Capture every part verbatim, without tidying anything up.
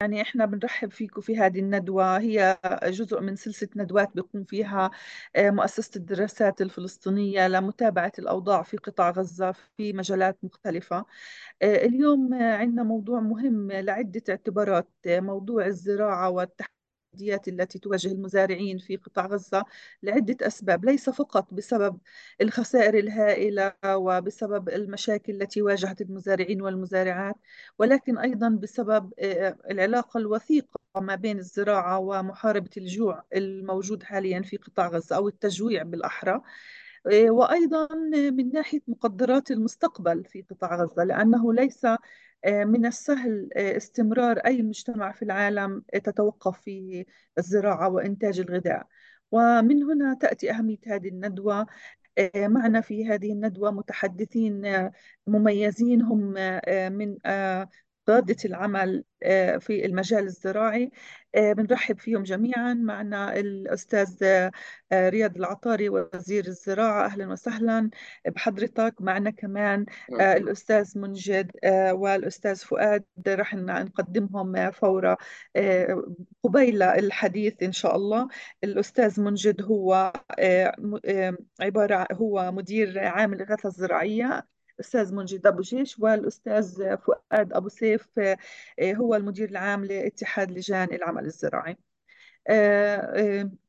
يعني احنا بنرحب فيكم في هذه الندوة، هي جزء من سلسلة ندوات بيقوم فيها مؤسسة الدراسات الفلسطينية لمتابعة الأوضاع في قطاع غزة في مجالات مختلفة. اليوم عندنا موضوع مهم لعدة اعتبارات، موضوع الزراعة والتحديات التي تواجه المزارعين في قطاع غزة لعدة أسباب، ليس فقط بسبب الخسائر الهائلة وبسبب المشاكل التي واجهت المزارعين والمزارعات، ولكن أيضا بسبب العلاقة الوثيقة ما بين الزراعة ومحاربة الجوع الموجود حاليا في قطاع غزة أو التجويع بالأحرى، وأيضا من ناحية مقدرات المستقبل في قطاع غزة، لأنه ليس من السهل استمرار أي مجتمع في العالم تتوقف فيه الزراعة وإنتاج الغذاء. ومن هنا تأتي أهمية هذه الندوة. معنا في هذه الندوة متحدثين مميزين هم من قادة العمل في المجال الزراعي، بنرحب فيهم جميعا. معنا الأستاذ رياض العطاري وزير الزراعة، أهلا وسهلا بحضرتك. معنا كمان الأستاذ منجد والأستاذ فؤاد، رح نقدمهم فورا قبيل الحديث إن شاء الله. الأستاذ منجد هو عبارة هو مدير عام الغوث الزراعية، الأستاذ منجد أبو جيش، والأستاذ فؤاد أبو سيف هو المدير العام لاتحاد لجان العمل الزراعي.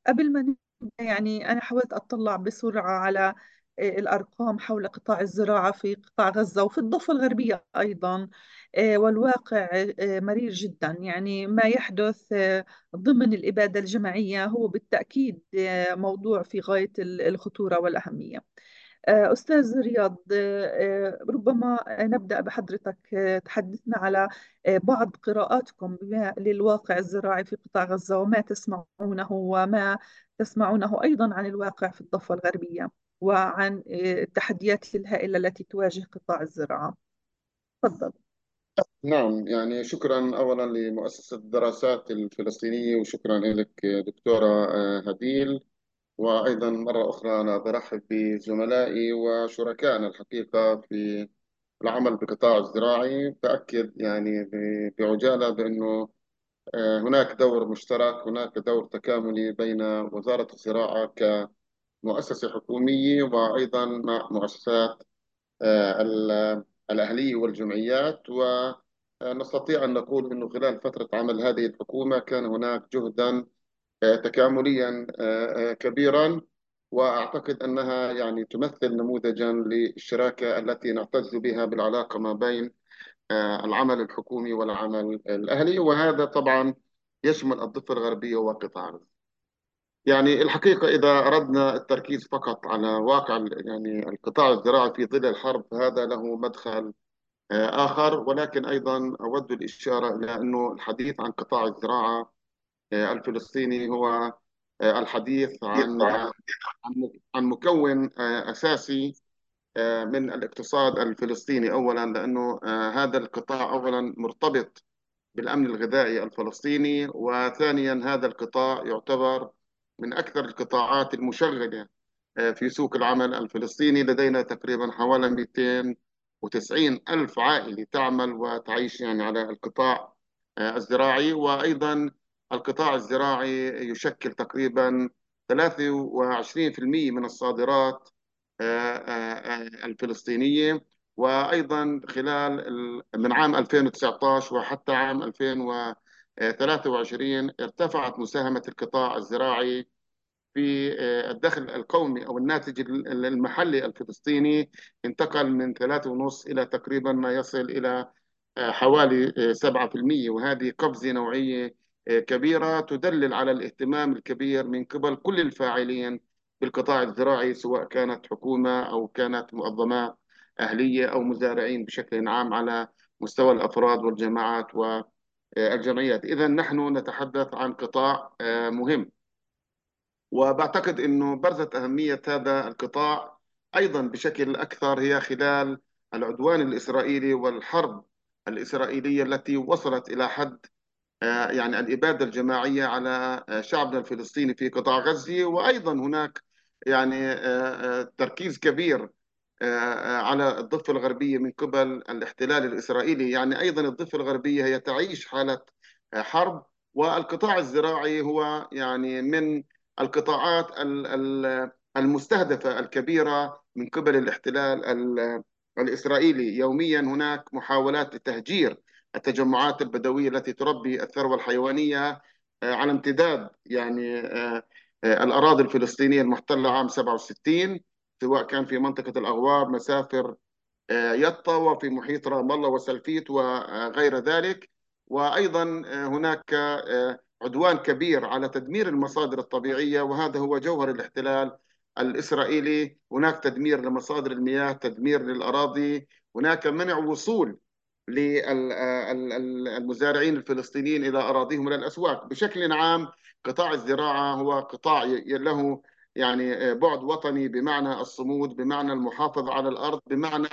قبل ما يعني أنا حاولت أطلع بسرعة على الأرقام حول قطاع الزراعة في قطاع غزة وفي الضفة الغربية أيضا، والواقع مرير جدا. يعني ما يحدث ضمن الإبادة الجماعية هو بالتأكيد موضوع في غاية الخطورة والأهمية. أستاذ رياض، ربما نبدأ بحضرتك، تحدثنا على بعض قراءاتكم للواقع الزراعي في قطاع غزة وما تسمعونه وما تسمعونه أيضا عن الواقع في الضفة الغربية وعن التحديات الهائلة التي تواجه قطاع الزراعة. تفضل. نعم، يعني شكرا أولا لمؤسسة الدراسات الفلسطينية، وشكرا لك دكتورة هديل، وأيضا مرة أخرى أنا برحب بزملائي وشركائنا الحقيقة في العمل بقطاع الزراعي. بأكد يعني بعجالة بأنه هناك دور مشترك، هناك دور تكاملي بين وزارة الزراعة كمؤسسة حكومية وأيضا مع مؤسسات الأهلية والجمعيات، ونستطيع أن نقول أنه خلال فترة عمل هذه الحكومة كان هناك جهداً تكامليا كبيرا، واعتقد انها يعني تمثل نموذجا للشراكه التي نعتز بها بالعلاقه ما بين العمل الحكومي والعمل الاهلي، وهذا طبعا يشمل الضفه الغربيه وقطاع غزه. يعني الحقيقه اذا اردنا التركيز فقط على واقع يعني القطاع الزراعي في ظل الحرب، هذا له مدخل اخر، ولكن ايضا اود الاشاره الى انه الحديث عن قطاع الزراعه الفلسطيني هو الحديث عن عن مكون أساسي من الاقتصاد الفلسطيني أولا، لأنه هذا القطاع أولا مرتبط بالأمن الغذائي الفلسطيني، وثانيا هذا القطاع يعتبر من أكثر القطاعات المشغلة في سوق العمل الفلسطيني. لدينا تقريبا حوالي مئتين وتسعين ألف عائلة تعمل وتعيش يعني على القطاع الزراعي، وأيضا القطاع الزراعي يشكل تقريباً ثلاثة وعشرين بالمئة من الصادرات الفلسطينية، وأيضاً خلال من عام ألفين وتسعة عشر وحتى عام ألفين وثلاثة وعشرين ارتفعت مساهمة القطاع الزراعي في الدخل القومي أو الناتج المحلي الفلسطيني، انتقل من ثلاثة فاصلة خمسة إلى تقريباً ما يصل إلى حوالي سبعة بالمئة، وهذه قفزة نوعية كبيرة تدلل على الاهتمام الكبير من قبل كل الفاعلين بالقطاع الزراعي، سواء كانت حكومة أو كانت منظمات أهلية أو مزارعين بشكل عام على مستوى الأفراد والجماعات والجمعيات. إذا نحن نتحدث عن قطاع مهم، وبعتقد أنه برزت أهمية هذا القطاع أيضا بشكل أكثر هي خلال العدوان الإسرائيلي والحرب الإسرائيلية التي وصلت إلى حد يعني الإبادة الجماعية على شعبنا الفلسطيني في قطاع غزة. وأيضا هناك يعني تركيز كبير على الضفة الغربية من قبل الاحتلال الإسرائيلي. يعني أيضا الضفة الغربية هي تعيش حالة حرب، والقطاع الزراعي هو يعني من القطاعات المستهدفة الكبيرة من قبل الاحتلال الإسرائيلي. يوميا هناك محاولات لتهجير التجمعات البدوية التي تربي الثروة الحيوانية على امتداد يعني الأراضي الفلسطينية المحتلة عام سبعة وستين، سواء كان في منطقة الأغوار، مسافر يطا، وفي محيط رام الله وسلفيت وغير ذلك. وأيضا هناك عدوان كبير على تدمير المصادر الطبيعية، وهذا هو جوهر الاحتلال الإسرائيلي. هناك تدمير لمصادر المياه، تدمير للأراضي، هناك منع وصول للمزارعين الفلسطينيين إلى أراضيهم إلى الأسواق. بشكل عام قطاع الزراعة هو قطاع له يعني بعد وطني، بمعنى الصمود، بمعنى المحافظة على الأرض، بمعنى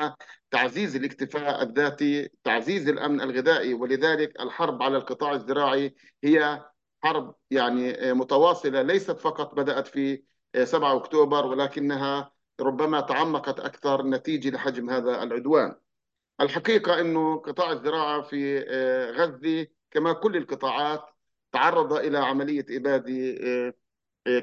تعزيز الاكتفاء الذاتي، تعزيز الأمن الغذائي. ولذلك الحرب على القطاع الزراعي هي حرب يعني متواصلة، ليست فقط بدأت في سبعة أكتوبر، ولكنها ربما تعمقت أكثر نتيجة لحجم هذا العدوان. الحقيقة أنه قطاع الزراعة في غزة كما كل القطاعات تعرض إلى عملية إبادة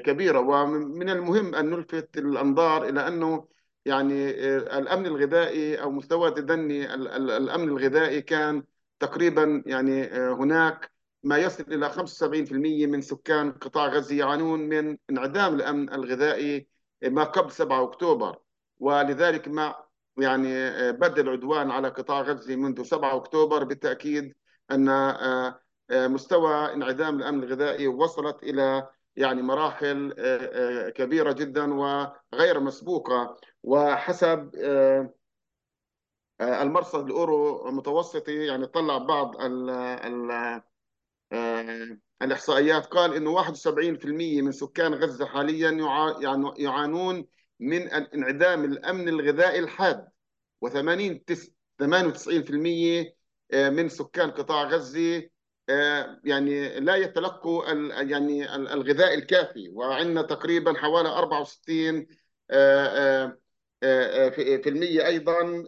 كبيرة، ومن المهم أن نلفت الأنظار إلى أنه يعني الأمن الغذائي أو مستوى تدني الأمن الغذائي كان تقريبا يعني هناك ما يصل إلى خمسة وسبعين بالمئة من سكان قطاع غزة يعانون من انعدام الأمن الغذائي ما قبل سبعة أكتوبر. ولذلك ما يعني بدأ العدوان على قطاع غزة منذ سبعة أكتوبر بالتأكيد أن مستوى انعدام الأمن الغذائي وصلت إلى يعني مراحل كبيرة جدا وغير مسبوقة. وحسب المرصد الأورو متوسطي يعني طلع بعض ال ال الإحصائيات، قال إنه واحد وسبعين بالمئة من سكان غزة حاليا يعانون من انعدام الأمن الغذائي الحاد، وثمانية وتسعين بالمئة من سكان قطاع غزة يعني لا يتلقوا يعني الغذاء الكافي. وعندنا تقريبا حوالي أربعة وستين بالمئة ايضا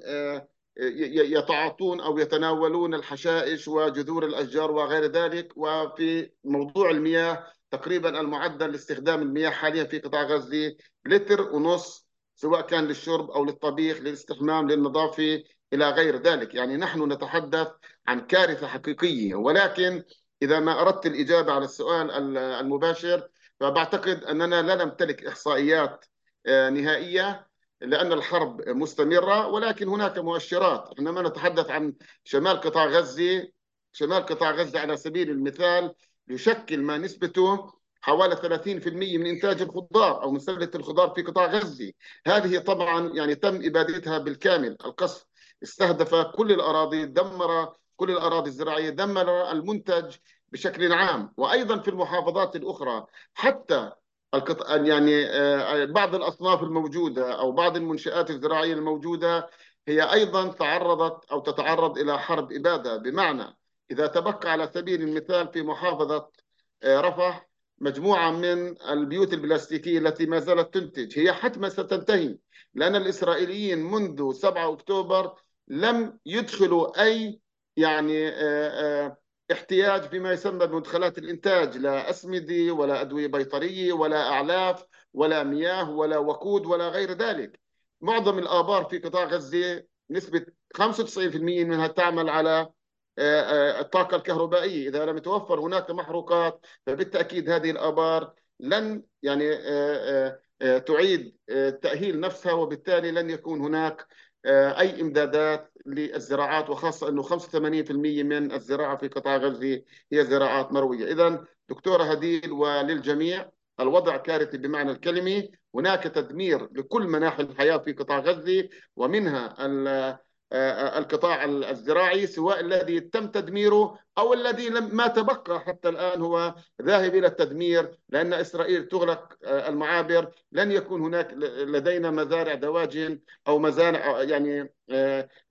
يتعاطون او يتناولون الحشائش وجذور الاشجار وغير ذلك. وفي موضوع المياه تقريبا المعدل لاستخدام المياه حاليا في قطاع غزة لتر ونص، سواء كان للشرب او للطبيخ، للاستحمام، للنظافه إلى غير ذلك. يعني نحن نتحدث عن كارثة حقيقية. ولكن إذا ما أردت الإجابة على السؤال المباشر، فأعتقد أننا لا نمتلك إحصائيات نهائية لأن الحرب مستمرة، ولكن هناك مؤشرات. إحنا ما نتحدث عن شمال قطاع غزة، شمال قطاع غزة على سبيل المثال يشكل ما نسبته حوالي ثلاثين بالمئة من إنتاج الخضار أو من سلة الخضار في قطاع غزة. هذه طبعا يعني تم إبادتها بالكامل، القصف استهدف كل الأراضي، دمر كل الأراضي الزراعية، دمر المنتج بشكل عام. وأيضا في المحافظات الأخرى حتى القطاع يعني بعض الأصناف الموجودة أو بعض المنشآت الزراعية الموجودة هي أيضا تعرضت أو تتعرض إلى حرب إبادة. بمعنى إذا تبقى على سبيل المثال في محافظة رفح مجموعة من البيوت البلاستيكية التي ما زالت تنتج، هي حتما ستنتهي، لأن الإسرائيليين منذ سبعة أكتوبر لم يدخلوا أي يعني احتياج فيما يسمى بمدخلات الإنتاج، لا أسمدة ولا أدوية بيطرية ولا أعلاف ولا مياه ولا وقود ولا غير ذلك. معظم الآبار في قطاع غزة نسبة خمسة وتسعين بالمئة منها تعمل على الطاقة الكهربائية. إذا لم يتوفر هناك محروقات فبالتأكيد هذه الآبار لن يعني تعيد تأهيل نفسها، وبالتالي لن يكون هناك أي إمدادات للزراعات، وخاصة أنه خمسة وثمانين بالمئة من الزراعة في قطاع غزة هي زراعات مروية. إذن دكتورة هديل وللجميع، الوضع كارثي بمعنى الكلمة. هناك تدمير لكل مناحي الحياة في قطاع غزة، ومنها القطاع الزراعي، سواء الذي تم تدميره أو الذي ما تبقى حتى الآن هو ذاهب إلى التدمير، لأن إسرائيل تغلق المعابر. لن يكون هناك لدينا مزارع دواجن أو مزارع يعني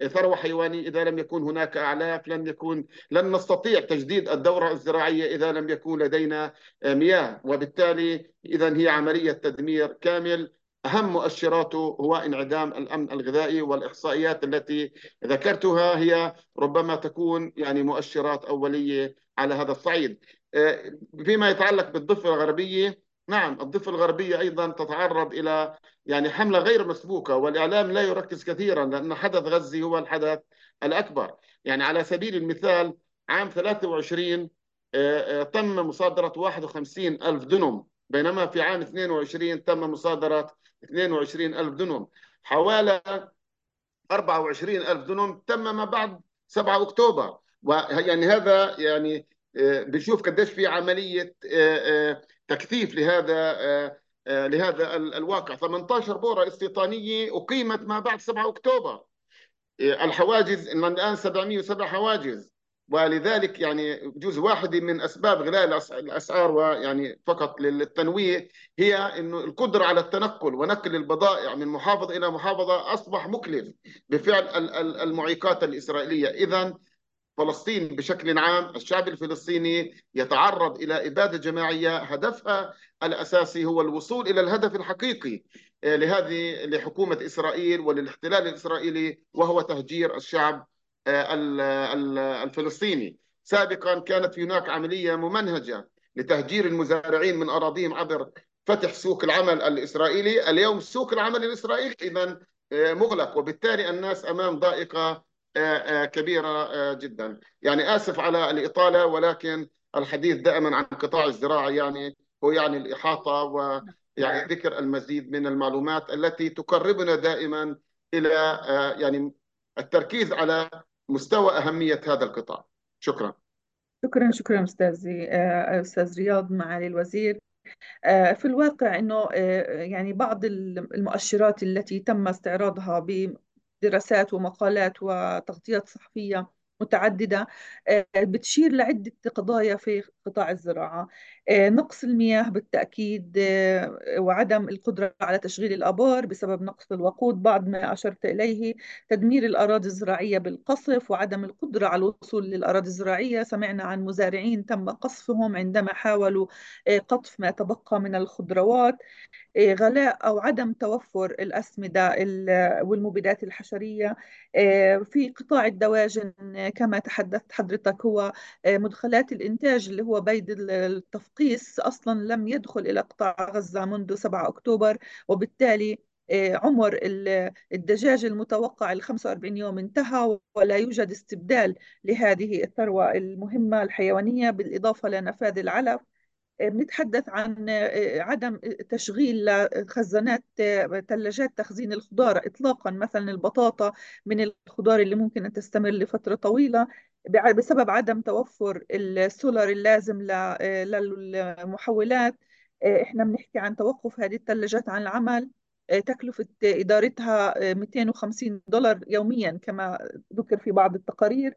ثروة حيوانية إذا لم يكون هناك أعلاف، لن يكون لن نستطيع تجديد الدورة الزراعية إذا لم يكون لدينا مياه. وبالتالي إذن هي عملية تدمير كامل. أهم مؤشراته هو انعدام الأمن الغذائي، والإحصائيات التي ذكرتها هي ربما تكون يعني مؤشرات أولية على هذا الصعيد. فيما يتعلق بالضفة الغربية، نعم الضفة الغربية أيضا تتعرض إلى يعني حملة غير مسبوقة، والإعلام لا يركز كثيرا لأن حدث غزة هو الحدث الأكبر. يعني على سبيل المثال عام ثلاثة وعشرين تم مصادرة واحد وخمسين ألف دنم، بينما في عام اثنين وعشرين تم مصادرة اثنين وعشرين ألف دنم، حوالي أربعة وعشرين ألف دنم تم ما بعد سبعة أكتوبر. ويعني هذا يعني بنشوف قديش في عملية تكثيف لهذا لهذا الواقع. ثمانية عشر بورة استيطانية أقيمت ما بعد سبعة أكتوبر. الحواجز الآن سبعمئة وسبعة حواجز، ولذلك يعني بجوز واحدة من أسباب غلاء الأسعار، ويعني فقط للتنويه، هي إنه القدرة على التنقل ونقل البضائع من محافظة إلى محافظة أصبح مكلف بفعل المعيقات الإسرائيلية. إذن فلسطين بشكل عام، الشعب الفلسطيني يتعرض إلى إبادة جماعية هدفها الأساسي هو الوصول إلى الهدف الحقيقي لهذه لحكومة إسرائيل وللاحتلال الإسرائيلي، وهو تهجير الشعب الفلسطيني. سابقا كانت هناك عملية ممنهجة لتهجير المزارعين من أراضيهم عبر فتح سوق العمل الإسرائيلي. اليوم سوق العمل الإسرائيلي إذن مغلق، وبالتالي الناس أمام ضائقة كبيرة جدا. يعني آسف على الإطالة، ولكن الحديث دائما عن قطاع الزراعة يعني هو يعني الإحاطة، ويعني ذكر المزيد من المعلومات التي تقربنا دائما إلى يعني التركيز على مستوى أهمية هذا القطاع. شكرا. شكرا شكرا أستاذي أستاذ رياض. معالي الوزير، في الواقع أنه يعني بعض المؤشرات التي تم استعراضها بدراسات ومقالات وتغطيات صحفية متعددة بتشير لعدة قضايا في قطاع الزراعة. نقص المياه بالتأكيد، وعدم القدرة على تشغيل الآبار بسبب نقص الوقود، بعد ما أشرت إليه تدمير الأراضي الزراعية بالقصف، وعدم القدرة على الوصول للأراضي الزراعية. سمعنا عن مزارعين تم قصفهم عندما حاولوا قطف ما تبقى من الخضروات. غلاء أو عدم توفر الأسمدة والمبيدات الحشرية. في قطاع الدواجن كما تحدثت حضرتك، هو مدخلات الإنتاج اللي هو بيد التفقيس أصلا لم يدخل إلى قطاع غزة منذ سبعة أكتوبر، وبالتالي عمر الدجاج المتوقع ال خمسة وأربعين يوم انتهى، ولا يوجد استبدال لهذه الثروة المهمة الحيوانية، بالإضافة لنفاذ العلف. بنتحدث عن عدم تشغيل خزانات ثلاجات تخزين الخضار إطلاقا، مثلا البطاطا من الخضار اللي ممكن أن تستمر لفترة طويلة بسبب عدم توفر السولار اللازم للمحولات. إحنا بنحكي عن توقف هذه الثلاجات عن العمل، تكلفة إدارتها مئتين وخمسين دولار يوميا كما ذكر في بعض التقارير.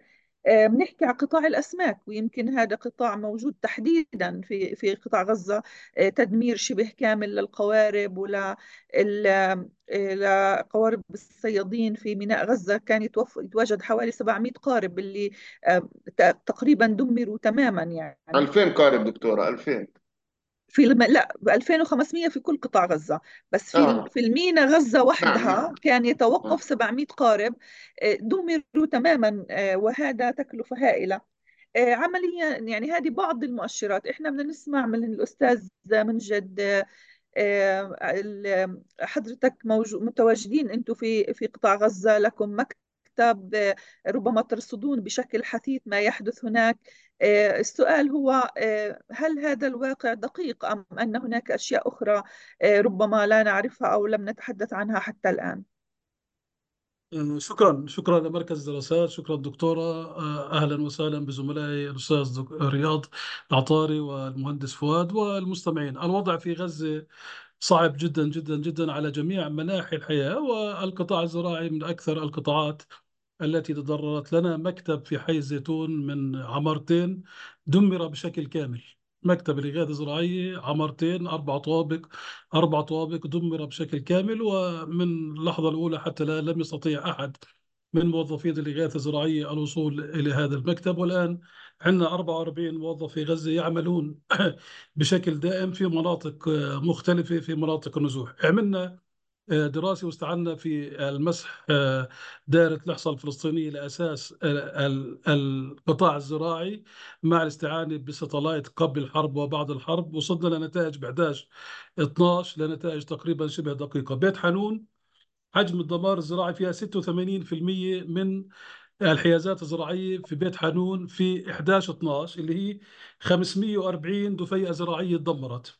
بنحكي عن قطاع الأسماك، ويمكن هذا قطاع موجود تحديدا في في قطاع غزة، تدمير شبه كامل للقوارب ولقوارب الصيادين في ميناء غزة. كان يتواجد حوالي سبعمئة قارب اللي تقريبا دمروا تماما. يعني ألفين قارب دكتورة، ألفين في الم... لا ألفين وخمسمئة في كل قطاع غزة، بس في آه. في المينا غزة وحدها كان يتوقف سبعمئة قارب دمروا تماما، وهذا تكلفة هائلة عمليا. يعني هذه بعض المؤشرات. احنا بدنا نسمع من الأستاذ منجد، حضرتك موجو... متواجدين انتم في في قطاع غزة، لكم مكتب، ربما ترصدون بشكل حثيث ما يحدث هناك. السؤال هو، هل هذا الواقع دقيق أم أن هناك أشياء أخرى ربما لا نعرفها أو لم نتحدث عنها حتى الآن؟ شكرا شكرا لمركز الدراسات، شكرا دكتورة. أهلا وسهلا بزملائي الأستاذ رياض العطاري والمهندس فؤاد والمستمعين. الوضع في غزة صعب جدا جدا جدا على جميع مناحي الحياة، والقطاع الزراعي من أكثر القطاعات التي تضررت. لنا مكتب في حي الزيتون من عمارتين دمر بشكل كامل، مكتب الإغاثة الزراعية، عمارتين، أربع طوابق أربع طوابق دمر بشكل كامل. ومن اللحظة الأولى حتى الآن لم يستطيع أحد من موظفي الإغاثة الزراعية الوصول إلى هذا المكتب. والآن عندنا أربعة وأربعين موظف في غزة يعملون بشكل دائم في مناطق مختلفة، في مناطق النزوح. عملنا دراسي واستعنا في المسح دائرة الإحصاء الفلسطينية لأساس القطاع الزراعي مع الاستعانة بستلايت قبل الحرب وبعد الحرب. وصلنا لنتائج أحد عشر اثنا عشر لنتائج تقريبا شبه دقيقة. بيت حنون حجم الدمار الزراعي فيها ستة وثمانين بالمئة من الحيازات الزراعية في بيت حنون في أحد عشر اثنا عشر اللي هي خمسمئة وأربعين دفيئة زراعية تدمرت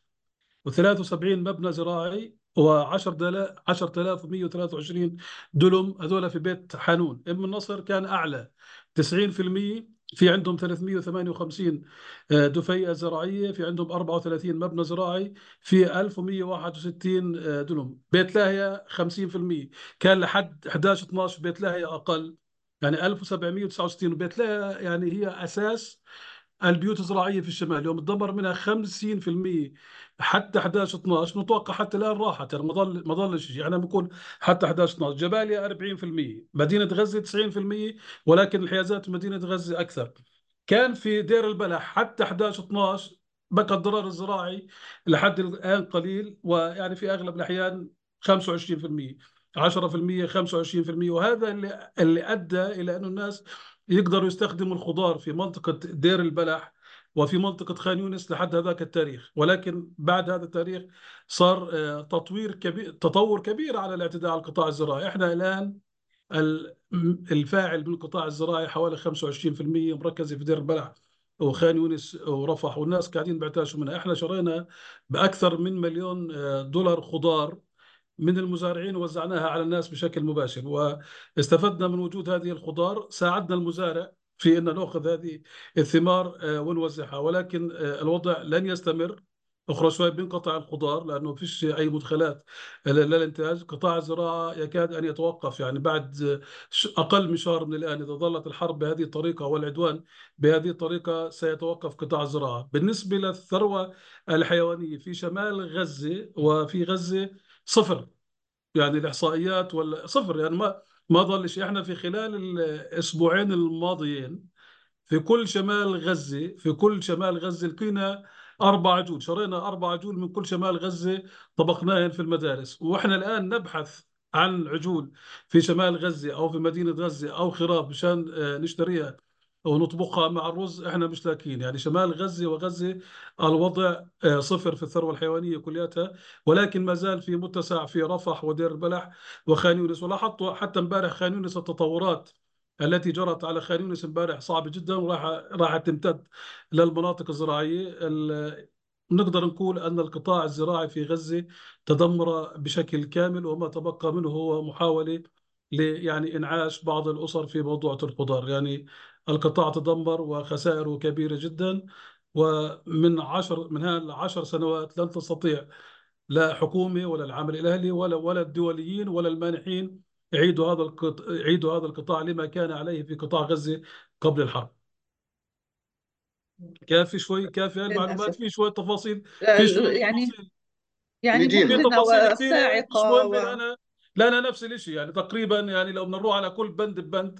وثلاثة وسبعين مبنى زراعي وعشرة آلاف ومئة وثلاثة وعشرين دلم. هذول في بيت حنون. أم النصر كان أعلى تسعين بالمئة، في عندهم ثلاثمئة وثمانية وخمسين دفيئة زراعية، في عندهم أربعة وثلاثين مبنى زراعي في ألف ومئة وواحد وستين دلم. بيت لاهيا خمسين بالمئة، كان لحد أحد عشر اثنا عشر بيت لاهيا أقل، يعني ألف وسبعمئة وتسعة وستين. وبيت لاهيا يعني هي أساس البيوت الزراعية في الشمال، يوم تدمر منها خمسين بالمئة حتى أحد عشر اثنا عشر، نتوقع حتى الآن راحت، يعني ما ضلش شيء، يعني بنقول حتى أحد عشر اثنا عشر. جباليا أربعين بالمئة، مدينة غزة تسعين بالمئة، ولكن الحيازات مدينة غزة أكثر. كان في دير البلح حتى أحد عشر اثنا عشر بقى الضرر الزراعي لحد الآن قليل، ويعني في أغلب الأحيان خمسة وعشرين بالمئة عشرة بالمئة خمسة وعشرين بالمئة، وهذا اللي, اللي أدى إلى أنه الناس يقدروا يستخدموا الخضار في منطقة دير البلح وفي منطقة خانيونس لحد هذاك التاريخ. ولكن بعد هذا التاريخ صار تطوير كبير، تطور كبير على الاعتداء على القطاع الزراعي. احنا الآن الفاعل بالقطاع الزراعي حوالي خمسة وعشرين بالمئة مركزة في دير البلح وخانيونس ورفح، والناس قاعدين بيعتاشوا منها. احنا شرينا بأكثر من مليون دولار خضار من المزارعين ووزعناها على الناس بشكل مباشر، واستفدنا من وجود هذه الخضار. ساعدنا المزارع في أن نأخذ هذه الثمار ونوزعها، ولكن الوضع لن يستمر. أخرى شوي بينقطع الخضار لأنه فيش أي مدخلات للإنتاج. قطاع الزراعة يكاد أن يتوقف، يعني بعد أقل من شهر من الآن إذا ظلت الحرب بهذه الطريقة والعدوان بهذه الطريقة سيتوقف قطاع الزراعة. بالنسبة للثروة الحيوانية في شمال غزة وفي غزة صفر، يعني الإحصائيات ولا صفر، يعني ما ما ضلش. إحنا في خلال الأسبوعين الماضيين في كل شمال غزة في كل شمال غزة لقينا أربع عجول، شرينا أربع عجول من كل شمال غزة طبقناهن في المدارس. وإحنا الآن نبحث عن عجول في شمال غزة أو في مدينة غزة أو خراب مشان نشتريها ونطبخها مع الرز، احنا مش لاقين. يعني شمال غزه وغزه الوضع صفر في الثروه الحيوانيه كلياتها، ولكن ما زال في متسع في رفح ودير البلح وخانيونس. ولاحظت حتى امبارح خانيونس التطورات التي جرت على خانيونس امبارح صعبه جدا، وراح راح تمتد للمناطق الزراعيه. نقدر نقول أن القطاع الزراعي في غزه تدمر بشكل كامل، وما تبقى منه هو محاوله ل يعني انعاش بعض الاسر في موضوع الخضار. يعني القطاع تدمر وخسائره كبيرة جدا، ومن عشر من هالعشر سنوات لن تستطيع لا حكومة ولا العمل الأهلي ولا ولا الدوليين ولا المانحين يعيدوا هذا القطاع يعيدوا هذا القطاع لما كان عليه في قطاع غزة قبل الحرب. كافي شوي كافي المعلومات، في شوية تفاصيل في شوية يعني تفاصيل. يعني تفاصيل ساعقة و... أنا لا أنا نفس الشيء، يعني تقريبا يعني لو بنروح على كل بند ببند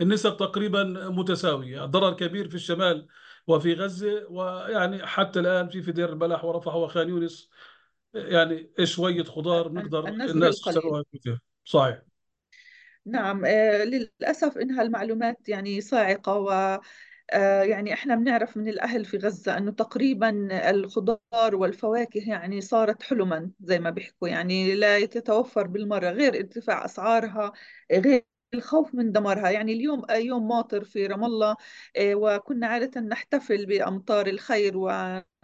النسب تقريبا متساوية. ضرر كبير في الشمال وفي غزة، ويعني حتى الآن في في دير البلح ورفح وخان يونس يعني شوية خضار نقدر الناس تشتروها كثير. صحيح. نعم، للأسف إنها المعلومات يعني صاعقة، و يعني احنا بنعرف من الأهل في غزة أنه تقريبا الخضار والفواكه يعني صارت حلما زي ما بيحكوا، يعني لا يتوفر بالمرة، غير ارتفاع أسعارها، غير الخوف من دمارها. يعني اليوم يوم ماطر في رام الله، وكنا عادة نحتفل بأمطار الخير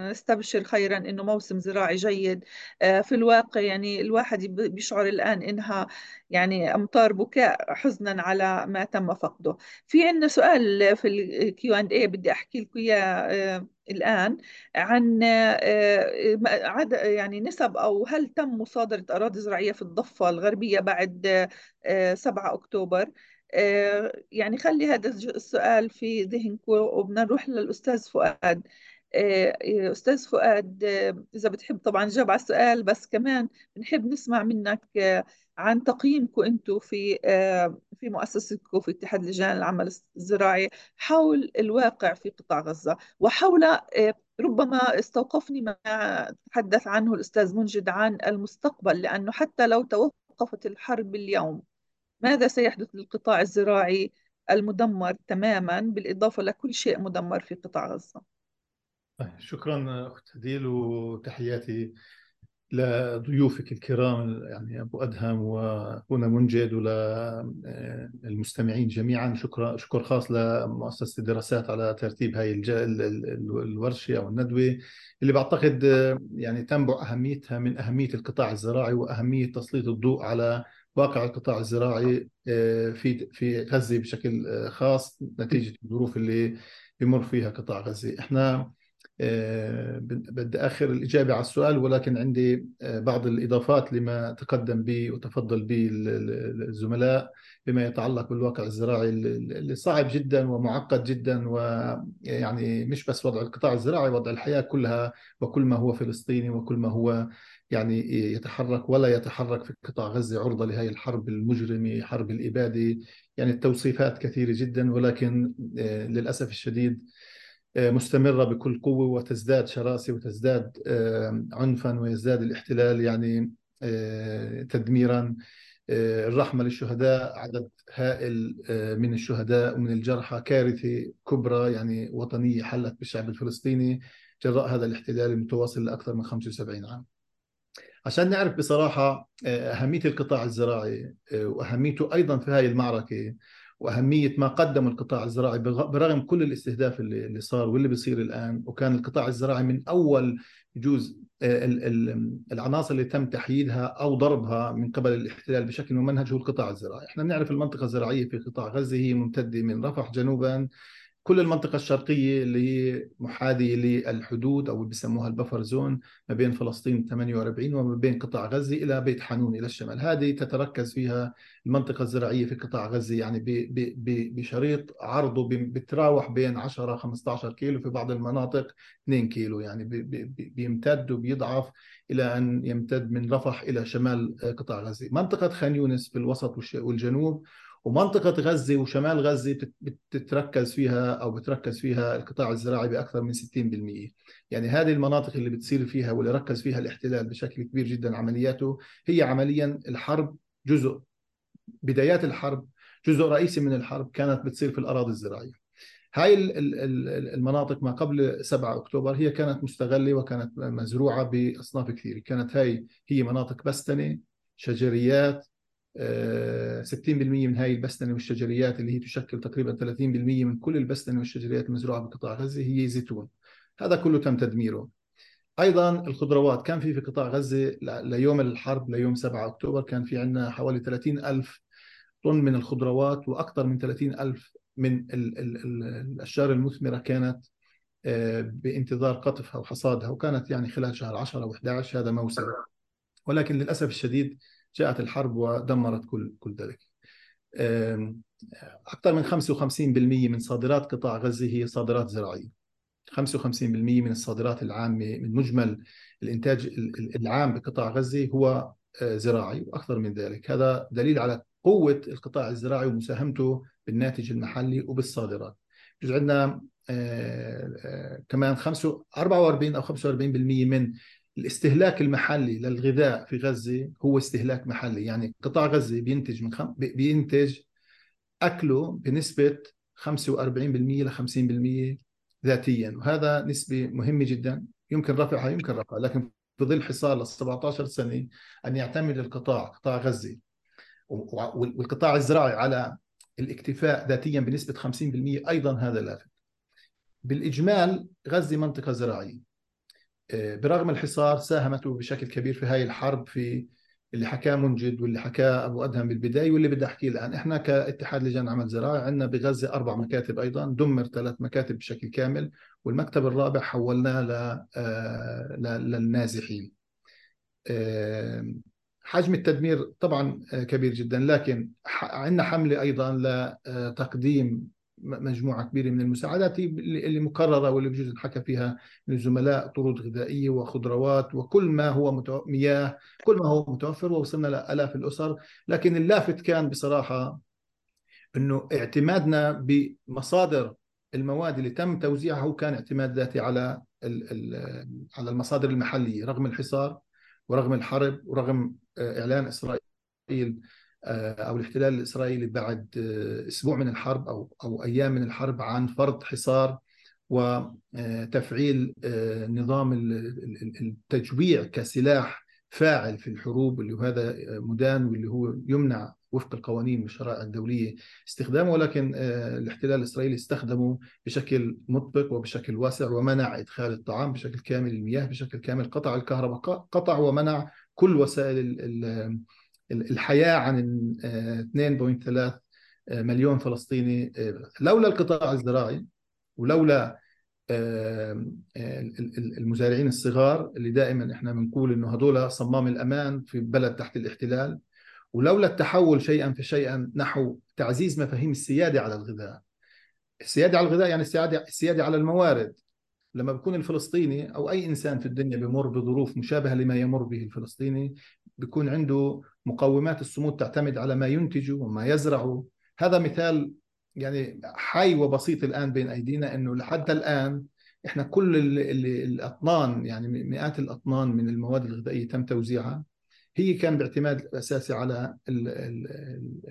ونستبشر خيرا إنه موسم زراعي جيد. في الواقع يعني الواحد بيشعر الآن إنها يعني أمطار بكاء حزنا على ما تم فقده. في عندنا سؤال في الكيو اند اي بدي أحكي لكم إياه الآن عن يعني نسب أو هل تم مصادرة أراضي زراعية في الضفة الغربية بعد سبعة أكتوبر. يعني خلي هذا السؤال في ذهنكم، وبدنا نروح للأستاذ فؤاد. أستاذ فؤاد، إذا بتحب طبعا جاوب على السؤال، بس كمان بنحب نسمع منك عن تقييمكم أنتم في في مؤسستكم في اتحاد لجان العمل الزراعي حول الواقع في قطاع غزة، وحول ربما استوقفني ما تحدث عنه الأستاذ منجد عن المستقبل، لأنه حتى لو توفر وقفت الحرب اليوم، ماذا سيحدث للقطاع الزراعي المدمر تماما بالإضافة لكل شيء مدمر في قطاع غزة؟ شكرا أخت هديل، وتحياتي لضيوفك الكرام يعني أبو أدهم وأخونا منجد وللمستمعين جميعا. شكرا شكر خاص لمؤسسة الدراسات على ترتيب هاي الورشة أو الندوة اللي بعتقد يعني تنبع أهميتها من أهمية القطاع الزراعي وأهمية تسليط الضوء على واقع القطاع الزراعي في في غزة بشكل خاص نتيجة الظروف اللي بمر فيها قطاع غزة. احنا بدي آخر الإجابة على السؤال، ولكن عندي بعض الإضافات لما تقدم به وتفضل به الزملاء بما يتعلق بالواقع الزراعي اللي صعب جدا ومعقد جدا، ويعني مش بس وضع القطاع الزراعي، وضع الحياة كلها وكل ما هو فلسطيني وكل ما هو يعني يتحرك ولا يتحرك في قطاع غزة عرضة لهذه الحرب المجرمة، حرب الإبادة. يعني التوصيفات كثيرة جدا، ولكن للأسف الشديد مستمرة بكل قوة وتزداد شراسة وتزداد عنفا ويزداد الاحتلال يعني تدميرا. الرحمة للشهداء، عدد هائل من الشهداء ومن الجرحى، كارثة كبرى يعني وطنية حلت بالشعب الفلسطيني جراء هذا الاحتلال المتواصل لأكثر من خمسة وسبعين عام. عشان نعرف بصراحة أهمية القطاع الزراعي وأهميته أيضا في هذه المعركة وأهمية ما قدموا القطاع الزراعي برغم كل الاستهداف اللي صار واللي بيصير الآن، وكان القطاع الزراعي من أول جزء العناصر اللي تم تحييدها أو ضربها من قبل الاحتلال بشكل ممنهج هو القطاع الزراعي. احنا بنعرف المنطقة الزراعية في قطاع غزة هي ممتدة من رفح جنوبا، كل المنطقة الشرقية اللي هي محاذية للحدود أو اللي بسموها البفر زون ما بين فلسطين ثمانية وأربعين وما بين قطاع غزة إلى بيت حنون إلى الشمال، هذه تتركز فيها المنطقة الزراعية في قطاع غزة، يعني ب ب ب بشريط عرضه بتراوح بين عشرة خمسة عشر كيلو، في بعض المناطق اثنين كيلو، يعني ب ب بيمتد وبيضعف إلى أن يمتد من رفح إلى شمال قطاع غزة. منطقة خانيونس في الوسط والجنوب، ومنطقة غزة وشمال غزة بتتركز فيها أو بتركز فيها القطاع الزراعي بأكثر من ستين بالمئة. يعني هذه المناطق اللي بتصير فيها واللي ركز فيها الاحتلال بشكل كبير جدا عملياته، هي عمليا الحرب جزء، بدايات الحرب جزء رئيسي من الحرب كانت بتصير في الأراضي الزراعية. هاي المناطق ما قبل سبعة أكتوبر هي كانت مستغلة وكانت مزروعة بأصناف كثيرة، كانت هاي هي مناطق بستنة شجريات. ستين بالمئة من هاي البستنة والشجريات اللي هي تشكل تقريبا ثلاثين بالمئة من كل البستنة والشجريات المزروعة بقطاع غزة هي زيتون، هذا كله تم تدميره. أيضا الخضروات كان في في قطاع غزة ليوم الحرب ليوم سبعة أكتوبر كان في عندنا حوالي ثلاثين ألف طن من الخضروات، وأكثر من ثلاثين ألف من الأشجار المثمرة كانت بانتظار قطفها وحصادها، وكانت يعني خلال شهر عشرة وأحد عشر هذا موسم، ولكن للأسف الشديد جاءت الحرب ودمرت كل كل ذلك. أكثر من خمسة وخمسين بالمئة من صادرات قطاع غزة هي صادرات زراعية. خمسة وخمسين بالمئة من الصادرات العامة من مجمل الإنتاج العام بقطاع غزة هو زراعي وأكثر من ذلك، هذا دليل على قوة القطاع الزراعي ومساهمته بالناتج المحلي وبالصادرات. بجوز عندنا كمان أربعة وأربعين أو خمسة وأربعين بالمئة من الاستهلاك المحلي للغذاء في غزة هو استهلاك محلي، يعني قطاع غزة بينتج من خم... بينتج أكله بنسبة خمسة وأربعين بالمئة إلى خمسين بالمئة ذاتيا، وهذا نسبة مهمة جدا يمكن رفعها يمكن رفعها، لكن في ظل حصار ل سبعة عشر سنة أن يعتمد القطاع قطاع غزة والقطاع الزراعي على الاكتفاء ذاتيا بنسبة خمسين بالمئة أيضا هذا لافت. بالإجمال غزة منطقة زراعية برغم الحصار ساهمت بشكل كبير في هاي الحرب، في اللي حكاه منجد واللي حكاه أبو أدهم بالبداية واللي بدي أحكيه الآن. إحنا كاتحاد لجان العمل الزراعي عندنا بغزة أربع مكاتب، أيضا دمر ثلاث مكاتب بشكل كامل، والمكتب الرابع حولناه للنازحين. حجم التدمير طبعا كبير جدا، لكن عندنا حملة أيضا لتقديم مجموعة كبيرة من المساعدات اللي مكررة واللي بجوز نحكى فيها من الزملاء، طرود غذائية وخضروات وكل ما هو متو... مياه، كل ما هو متوفر، ووصلنا لآلاف الأسر. لكن اللافت كان بصراحة أنه اعتمادنا بمصادر المواد اللي تم توزيعها هو كان اعتماد ذاتي على ال... على المصادر المحلية رغم الحصار ورغم الحرب ورغم إعلان إسرائيل إسرائيل أو الاحتلال الإسرائيلي بعد أسبوع من الحرب أو أو أيام من الحرب عن فرض حصار وتفعيل نظام التجويع كسلاح فاعل في الحروب، واللي هذا مدان واللي هو يمنع وفق القوانين والشرائع الدولية استخدامه، ولكن الاحتلال الإسرائيلي استخدمه بشكل مطبق وبشكل واسع ومنع إدخال الطعام بشكل كامل، المياه بشكل كامل، قطع الكهرباء، قطع ومنع كل وسائل الحياة عن اثنين فاصلة ثلاثة مليون فلسطيني. لولا القطاع الزراعي ولولا المزارعين الصغار اللي دائما احنا بنقول انه هذول صمام الامان في بلد تحت الاحتلال، ولولا التحول شيئا فشيئا نحو تعزيز مفاهيم السيادة على الغذاء. السيادة على الغذاء يعني السيادة, السيادة على الموارد. لما بيكون الفلسطيني أو أي إنسان في الدنيا بيمر بظروف مشابهة لما يمر به الفلسطيني، بيكون عنده مقومات الصمود تعتمد على ما ينتجه وما يزرعه. هذا مثال يعني حي وبسيط الآن بين أيدينا، أنه لحد الآن إحنا كل الأطنان يعني مئات الأطنان من المواد الغذائية تم توزيعها، هي كان باعتماد أساسي على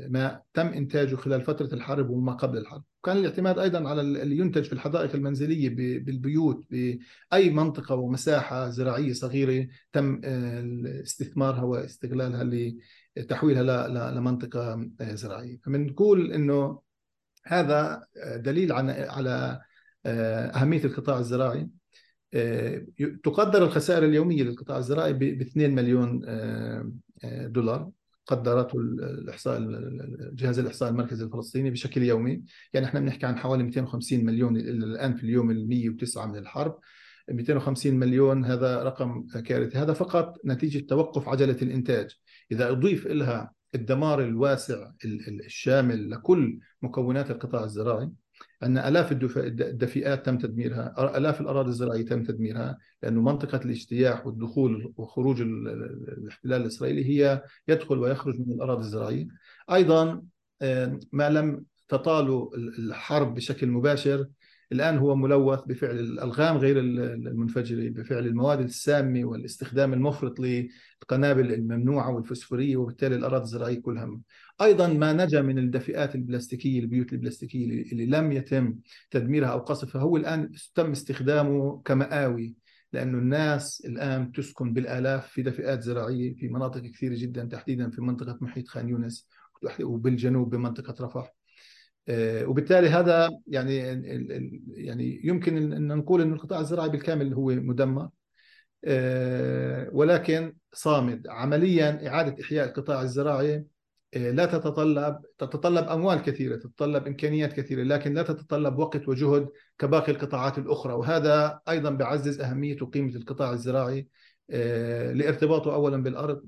ما تم إنتاجه خلال فترة الحرب وما قبل الحرب، وكان الاعتماد أيضا على اللي ينتج في الحدائق المنزلية بالبيوت، بأي منطقة ومساحة زراعية صغيرة تم استثمارها واستغلالها لتحويلها لمنطقة زراعية. فمنقول إنه هذا دليل على أهمية القطاع الزراعي. تقدر الخسائر اليومية للقطاع الزراعي ب اثنين مليون دولار، قدرته الإحصاء جهاز الإحصاء المركزي الفلسطيني بشكل يومي، يعني احنا بنحكي عن حوالي مئتين وخمسين مليون الآن في اليوم المئة وتسعة من الحرب. مئتين وخمسين مليون هذا رقم كارثي، هذا فقط نتيجة توقف عجلة الإنتاج. إذا أضيف لها الدمار الواسع الشامل لكل مكونات القطاع الزراعي، أن آلاف الدفيئات تم تدميرها، آلاف الأراضي الزراعية تم تدميرها، لأنه منطقة الاجتياح والدخول وخروج الاحتلال الإسرائيلي هي يدخل ويخرج من الأراضي الزراعية. أيضا ما لم تطاله الحرب بشكل مباشر الآن هو ملوث بفعل الألغام غير المنفجرة، بفعل المواد السامة والاستخدام المفرط للقنابل الممنوعة والفسفورية، وبالتالي الأراضي الزراعية كلها. أيضا ما نجا من الدفئات البلاستيكية، البيوت البلاستيكية اللي لم يتم تدميرها أو قصفها، هو الآن تم استخدامه كمآوي، لأنه الناس الآن تسكن بالآلاف في دفئات زراعية في مناطق كثيرة جدا، تحديدا في منطقة محيط خانيونس وبالجنوب بمنطقة رفح. وبالتالي هذا يعني يعني يمكن ان نقول ان القطاع الزراعي بالكامل هو مدمر، ولكن صامد. عمليا اعاده احياء القطاع الزراعي لا تتطلب تتطلب اموال كثيره، تتطلب امكانيات كثيره، لكن لا تتطلب وقت وجهد كباقي القطاعات الاخرى. وهذا ايضا بعزز اهميه وقيمه القطاع الزراعي لارتباطه اولا بالارض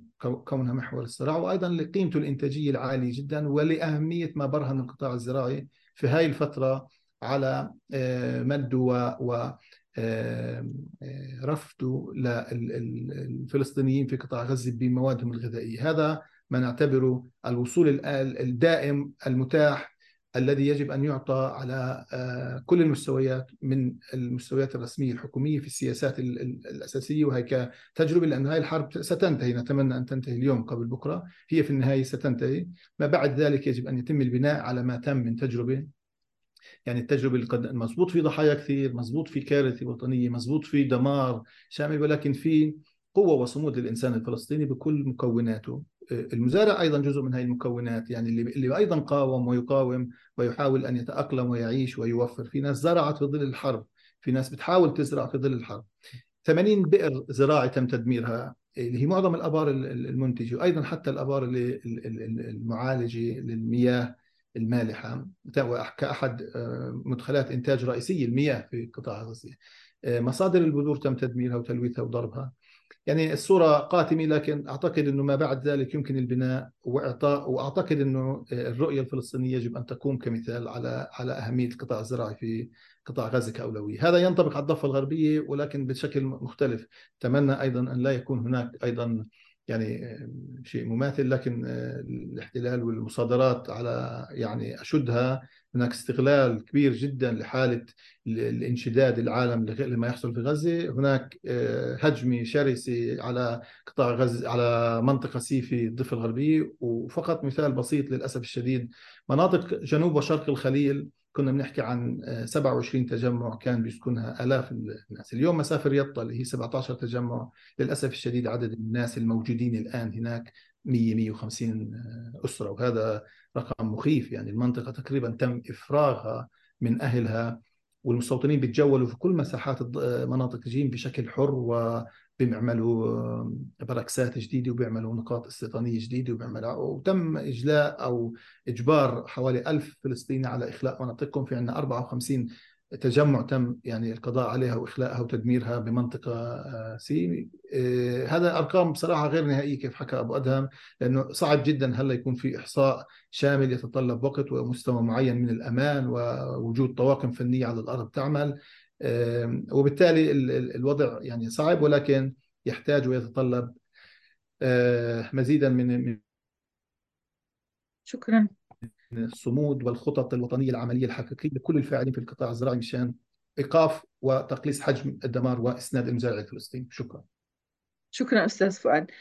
كونها محور الصراع، وايضا لقيمته الانتاجيه العاليه جدا، ولاهميه ما برهن القطاع الزراعي في هاي الفتره على مده ورفته للفلسطينيين في قطاع غزه بموادهم الغذائيه. هذا ما نعتبره الوصول الدائم المتاح الذي يجب أن يعطى على كل المستويات، من المستويات الرسمية الحكومية في السياسات الأساسية. وهي كتجربة، لأن هاي الحرب ستنتهي، نتمنى أن تنتهي اليوم قبل بكرة، هي في النهاية ستنتهي. ما بعد ذلك يجب أن يتم البناء على ما تم من تجربة، يعني التجربة اللي مزبوط في ضحايا كثير، مزبوط في كارثة وطنية، مزبوط في دمار شامل، ولكن في قوة وصمود للإنسان الفلسطيني بكل مكوناته. المزارع أيضا جزء من هذه المكونات، يعني اللي, اللي أيضا قاوم ويقاوم ويحاول أن يتأقلم ويعيش ويوفر. في ناس زرعت في ظل الحرب، في ناس بتحاول تزرع في ظل الحرب. ثمانين بئر زراعي تم تدميرها، اللي هي معظم الأبار المنتجة، وأيضا حتى الأبار المعالجة للمياه المالحة كأحد مدخلات إنتاج رئيسية المياه في قطاع غزة. مصادر البذور تم تدميرها وتلويثها وضربها. يعني الصورة قاتمة، لكن أعتقد أنه ما بعد ذلك يمكن البناء وإعطاء، وأعتقد أنه الرؤية الفلسطينية يجب أن تقوم كمثال على على أهمية القطاع الزراعي في قطاع غزة كأولوية. هذا ينطبق على الضفة الغربية ولكن بشكل مختلف. أتمنى أيضا أن لا يكون هناك أيضا يعني شيء مماثل، لكن الاحتلال والمصادرات على يعني أشدها هناك استغلال كبير جدا لحالة الانشداد العالم لما يحصل في غزة، هناك هجمة شرسة على قطاع غزة، على منطقة سي في الضفة الغربية. وفقط مثال بسيط للأسف الشديد، مناطق جنوب وشرق الخليل كنا بنحكي عن سبعة وعشرين تجمع كان بيسكنها آلاف الناس، اليوم مسافر يطا اللي هي سبعة عشر تجمع للأسف الشديد عدد الناس الموجودين الآن هناك مئة مئة وخمسين أسرة، وهذا رقم مخيف. يعني المنطقة تقريبا تم إفراغها من أهلها، والمستوطنين بيتجولوا في كل مساحات مناطق جيم بشكل حر، وبيعملوا براكسات جديدة وبيعملوا نقاط استيطانية جديدة وبيعملوا، وتم إجلاء أو إجبار حوالي ألف فلسطيني على إخلاء مناطقهم. في عندنا أربعة وخمسين تجمع تم يعني القضاء عليها وإخلاءها وتدميرها بمنطقة سي. هذا أرقام بصراحة غير نهائية كيف حكى أبو أدهم، لأنه صعب جدا هلا يكون في إحصاء شامل، يتطلب وقت ومستوى معين من الأمان ووجود طواقم فنية على الأرض تعمل، وبالتالي الوضع يعني صعب، ولكن يحتاج ويتطلب مزيدا من شكرا الصمود والخطط الوطنية العملية الحقيقية لكل الفاعلين في القطاع الزراعي مشان إيقاف وتقليص حجم الدمار وإسناد المزارع الفلسطيني. شكرا. شكرا أستاذ فؤاد.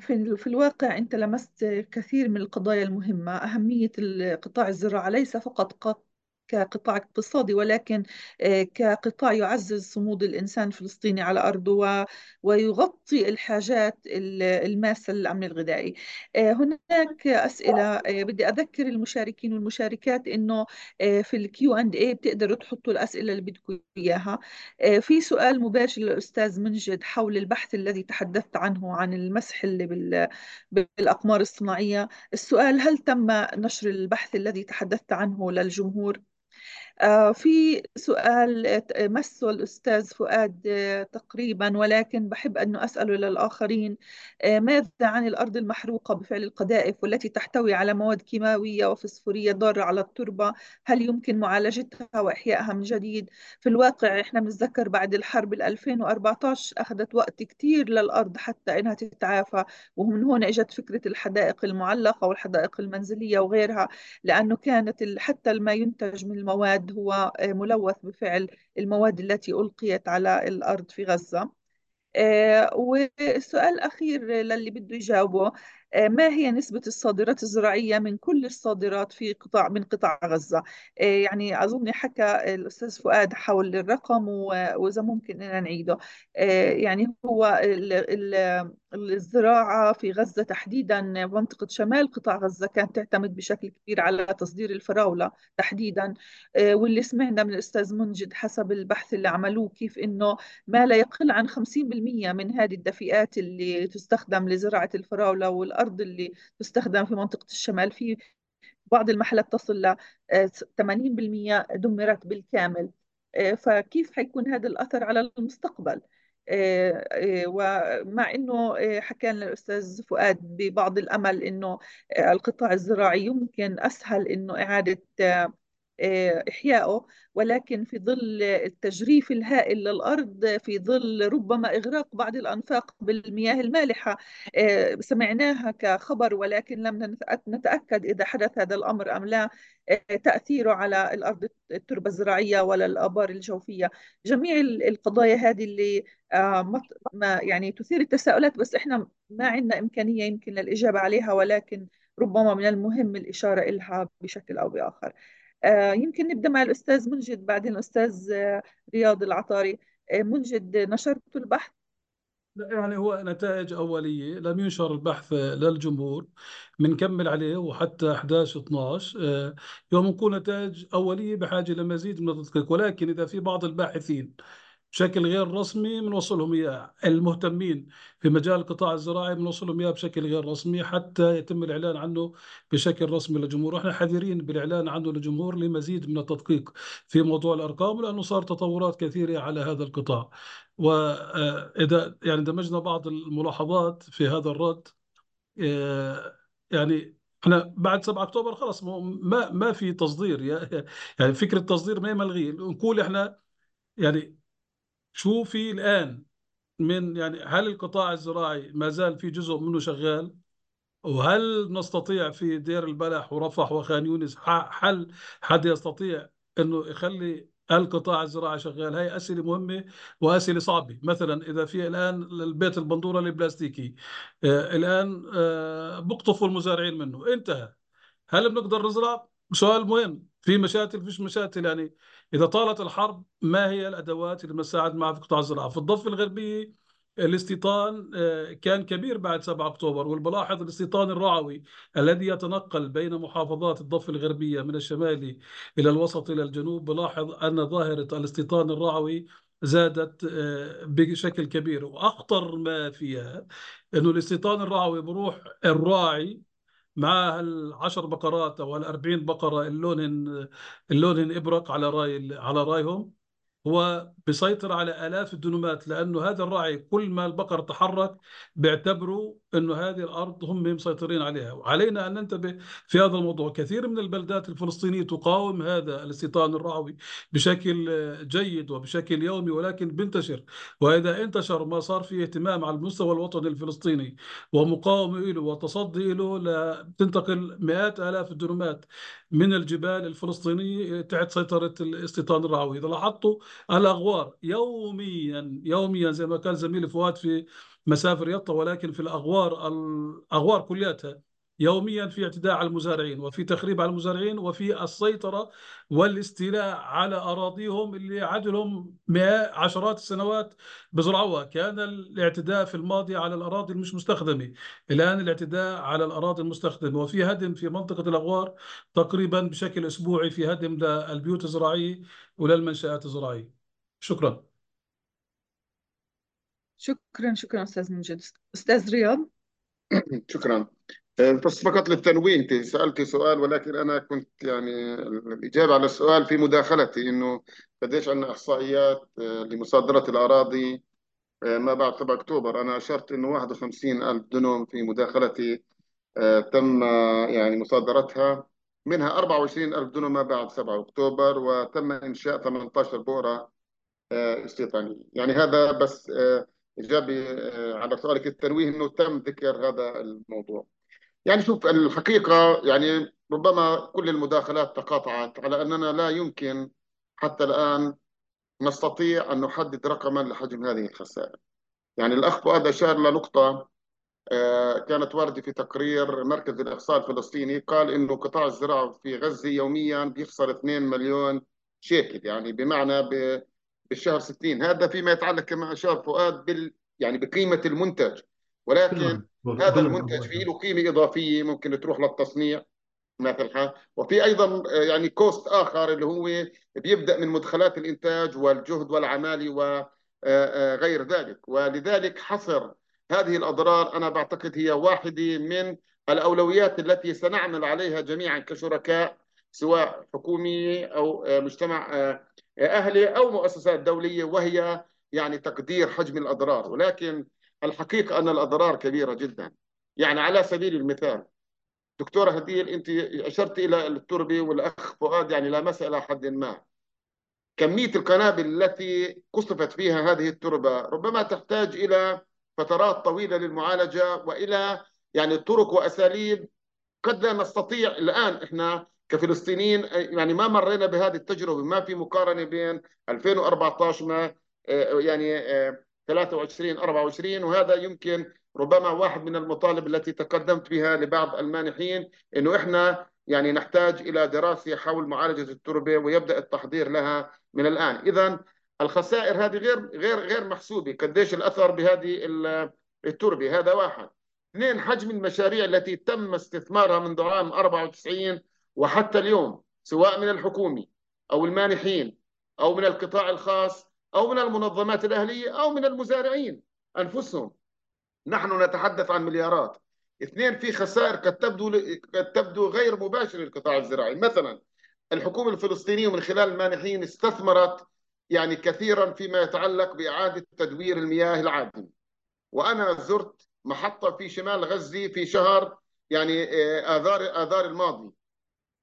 في الواقع أنت لمست كثير من القضايا المهمة. أهمية القطاع الزراعي ليس فقط قط كقطاع اقتصادي، ولكن كقطاع يعزز صمود الإنسان الفلسطيني على أرضه ويغطي الحاجات الماسة للأمن الغذائي. هناك أسئلة، بدي أذكر المشاركين والمشاركات إنه في الكيو أند إيه بتقدروا تحطوا الأسئلة اللي بدكم إياها. في سؤال مباشر للأستاذ منجد حول البحث الذي تحدثت عنه عن المسح اللي بالأقمار الصناعية. السؤال: هل تم نشر البحث الذي تحدثت عنه للجمهور؟ في سؤال مسه الأستاذ فؤاد تقريبا، ولكن بحب أنه أسأله للآخرين: ماذا عن الأرض المحروقة بفعل القذائف والتي تحتوي على مواد كيماوية وفسفورية ضارة على التربة؟ هل يمكن معالجتها وإحيائها من جديد؟ في الواقع إحنا بنتذكر بعد الحرب ألفين وأربعة عشر أخذت وقت كتير للأرض حتى إنها تتعافى، ومن هنا إجت فكرة الحدائق المعلقة والحدائق المنزلية وغيرها، لأنه كانت حتى ما ينتج من المواد هو ملوث بفعل المواد التي ألقيت على الأرض في غزة. والسؤال الأخير للي بده يجاوبه: ما هي نسبة الصادرات الزراعية من كل الصادرات في قطاع من قطاع غزة؟ يعني أظن حكى الأستاذ فؤاد حول الرقم، وإذا ممكن أن نعيده. يعني هو الزراعة في غزة تحديدا منطقة شمال قطاع غزة كانت تعتمد بشكل كبير على تصدير الفراولة تحديدا، واللي سمعنا من الأستاذ منجد حسب البحث اللي عملوه كيف إنه ما لا يقل عن خمسين بالمئة من هذه الدفئات اللي تستخدم لزراعة الفراولة والأرض الأرض اللي تستخدم في منطقة الشمال في بعض المحلات تصل ل ثمانين بالمئة دمرت بالكامل. فكيف حيكون هذا الأثر على المستقبل؟ ومع أنه حكى لنا الأستاذ فؤاد ببعض الأمل أنه القطاع الزراعي يمكن أسهل أنه إعادة إحيائه، ولكن في ظل التجريف الهائل للأرض، في ظل ربما إغراق بعض الأنفاق بالمياه المالحة، سمعناها كخبر ولكن لم نتأكد إذا حدث هذا الأمر أم لا، تأثيره على الأرض التربة الزراعية ولا الآبار الجوفية. جميع القضايا هذه اللي ما يعني تثير التساؤلات، بس إحنا ما عندنا إمكانية يمكن للإجابة عليها، ولكن ربما من المهم الإشارة إلها بشكل أو بآخر. يمكن نبدأ مع الأستاذ منجد بعدين الأستاذ رياض العطاري. منجد، نشرت البحث؟ يعني هو نتائج أولية، لم ينشر البحث للجمهور، بنكمل عليه وحتى أحد عشر اثنا عشر يوم نكون نتائج أولية بحاجة لمزيد من التدقيق، ولكن إذا في بعض الباحثين بشكل غير رسمي بنوصلهم إياه، المهتمين في مجال القطاع الزراعي بنوصلهم إياه بشكل غير رسمي حتى يتم الإعلان عنه بشكل رسمي للجمهور. احنا حذرين بالإعلان عنه للجمهور لمزيد من التدقيق في موضوع الأرقام، لأنه صار تطورات كثيرة على هذا القطاع. وإذا يعني دمجنا بعض الملاحظات في هذا الرد، يعني احنا بعد سبعة أكتوبر خلاص ما ما في تصدير، يعني فكرة التصدير ما ملغية. نقول احنا يعني شو في الآن من، يعني هل القطاع الزراعي ما زال في جزء منه شغال؟ وهل نستطيع في دير البلح ورفح وخانيونس حل حد يستطيع انه يخلي القطاع الزراعي شغال؟ هي اسئله مهمه واسئله صعبه. مثلا اذا في الان البيت البندوره البلاستيكي آه الان آه بقطفوا المزارعين منه، انتهى. هل بنقدر نزرع؟ سؤال مهم. في مشاتل، فيش مشاتل. يعني اذا طالت الحرب ما هي الادوات اللي بتساعد معها في قطاع الزراعه؟ في الضفه الغربيه الاستيطان كان كبير بعد سبعة أكتوبر، والبلاحظ الاستيطان الرعوي الذي يتنقل بين محافظات الضفة الغربية من الشمال إلى الوسط إلى الجنوب، بلاحظ أن ظاهرة الاستيطان الرعوي زادت بشكل كبير. وأخطر ما فيها أنه الاستيطان الرعوي بروح الراعي مع العشر بقرات أو الأربعين بقرة اللونهن اللونهن إبرق على راي على رايهم، هو بيسيطر على آلاف الدنومات، لأنه هذا الراعي كل ما البقر تحرك بيعتبروا أنه هذه الأرض هم مسيطرين عليها. وعلينا أن ننتبه في هذا الموضوع. كثير من البلدات الفلسطينية تقاوم هذا الاستيطان الرعوي بشكل جيد وبشكل يومي، ولكن بنتشر، وإذا انتشر ما صار فيه اهتمام على المستوى الوطني الفلسطيني ومقاومة له وتصدي له، بتنتقل مئات آلاف الدنومات من الجبال الفلسطينية تحت سيطرة الاستيطان الرعوي. إذا لاحظتوا الأغوار يوميا يوميا زي ما كان زميلي فؤاد في مسافر يطا، ولكن في الأغوار الأغوار كلياتها يوميا في اعتداء على المزارعين وفي تخريب على المزارعين وفي السيطرة والاستيلاء على أراضيهم اللي عدلهم عشرات السنوات بزرعوها. كان الاعتداء في الماضي على الأراضي المش مستخدمة، الآن الاعتداء على الأراضي المستخدمة. وفي هدم في منطقة الأغوار تقريبا بشكل أسبوعي، في هدم للبيوت الزراعية وللمنشآت الزراعية. شكرا. شكرا شكرا أستاذ منجد. أستاذ رياض. شكرا. بس فقط للتنويه، انت سالتي سؤال ولكن انا كنت يعني الاجابه على السؤال في مداخلتي، انه قديش عندنا احصائيات لمصادره الاراضي ما بعد سبعة أكتوبر. انا اشرت انه واحد وخمسين ألف دنم في مداخلتي تم يعني مصادرتها، منها أربعة وعشرين ألف دنم ما بعد سبعة أكتوبر، وتم انشاء ثمانية عشر بؤره استيطانيه. يعني هذا بس اجابه على سؤالك التنويه، انه تم ذكر هذا الموضوع. يعني شوف الحقيقة، يعني ربما كل المداخلات تقاطعت على أننا لا يمكن حتى الآن نستطيع أن نحدد رقما لحجم هذه الخسائر. يعني الأخ فؤاد أشار لنقطة كانت واردة في تقرير مركز الإحصاء الفلسطيني، قال إنه قطاع الزراعة في غزة يوميا بيخسر اثنين مليون شيكل، يعني بمعنى بالشهر ستين. هذا فيما يتعلق كما أشار فؤاد بال يعني بقيمة المنتج، ولكن هذا المنتج فيه له قيمه اضافيه ممكن تروح للتصنيع مثلا، وفي ايضا يعني كوست اخر اللي هو بيبدا من مدخلات الانتاج والجهد والعمالي وغير ذلك. ولذلك حصر هذه الاضرار انا بعتقد هي واحده من الاولويات التي سنعمل عليها جميعا كشركاء، سواء حكوميه او مجتمع اهلي او مؤسسات دوليه، وهي يعني تقدير حجم الاضرار. ولكن الحقيقة أن الأضرار كبيرة جدا. يعني على سبيل المثال دكتورة هديل، أنت أشرت إلى التربة والأخ فؤاد يعني لمس إلى حد ما كمية القنابل التي قصفت فيها هذه التربة، ربما تحتاج إلى فترات طويلة للمعالجة وإلى يعني طرق وأساليب قد لا نستطيع الآن. إحنا كفلسطينيين يعني ما مرينا بهذه التجربة، ما في مقارنة بين ألفين وأربعة عشر ما يعني ثلاثة وعشرين أربعة وعشرين، وهذا يمكن ربما واحد من المطالب التي تقدمت بها لبعض المانحين، انه احنا يعني نحتاج الى دراسه حول معالجه التربه ويبدا التحضير لها من الان. اذا الخسائر هذه غير غير غير محسوبه، قديش الاثر بهذه التربه. هذا واحد. اثنين، حجم المشاريع التي تم استثمارها منذ عام أربعة وتسعين وحتى اليوم، سواء من الحكومه او المانحين او من القطاع الخاص أو من المنظمات الأهلية أو من المزارعين أنفسهم، نحن نتحدث عن مليارات. اثنين، في خسائر قد تبدو قد تبدو غير مباشرة للقطاع الزراعي. مثلا الحكومة الفلسطينية من خلال المانحين استثمرت يعني كثيرا فيما يتعلق بإعادة تدوير المياه العادمة، وأنا زرت محطة في شمال غزة في شهر يعني آذار آذار الماضي.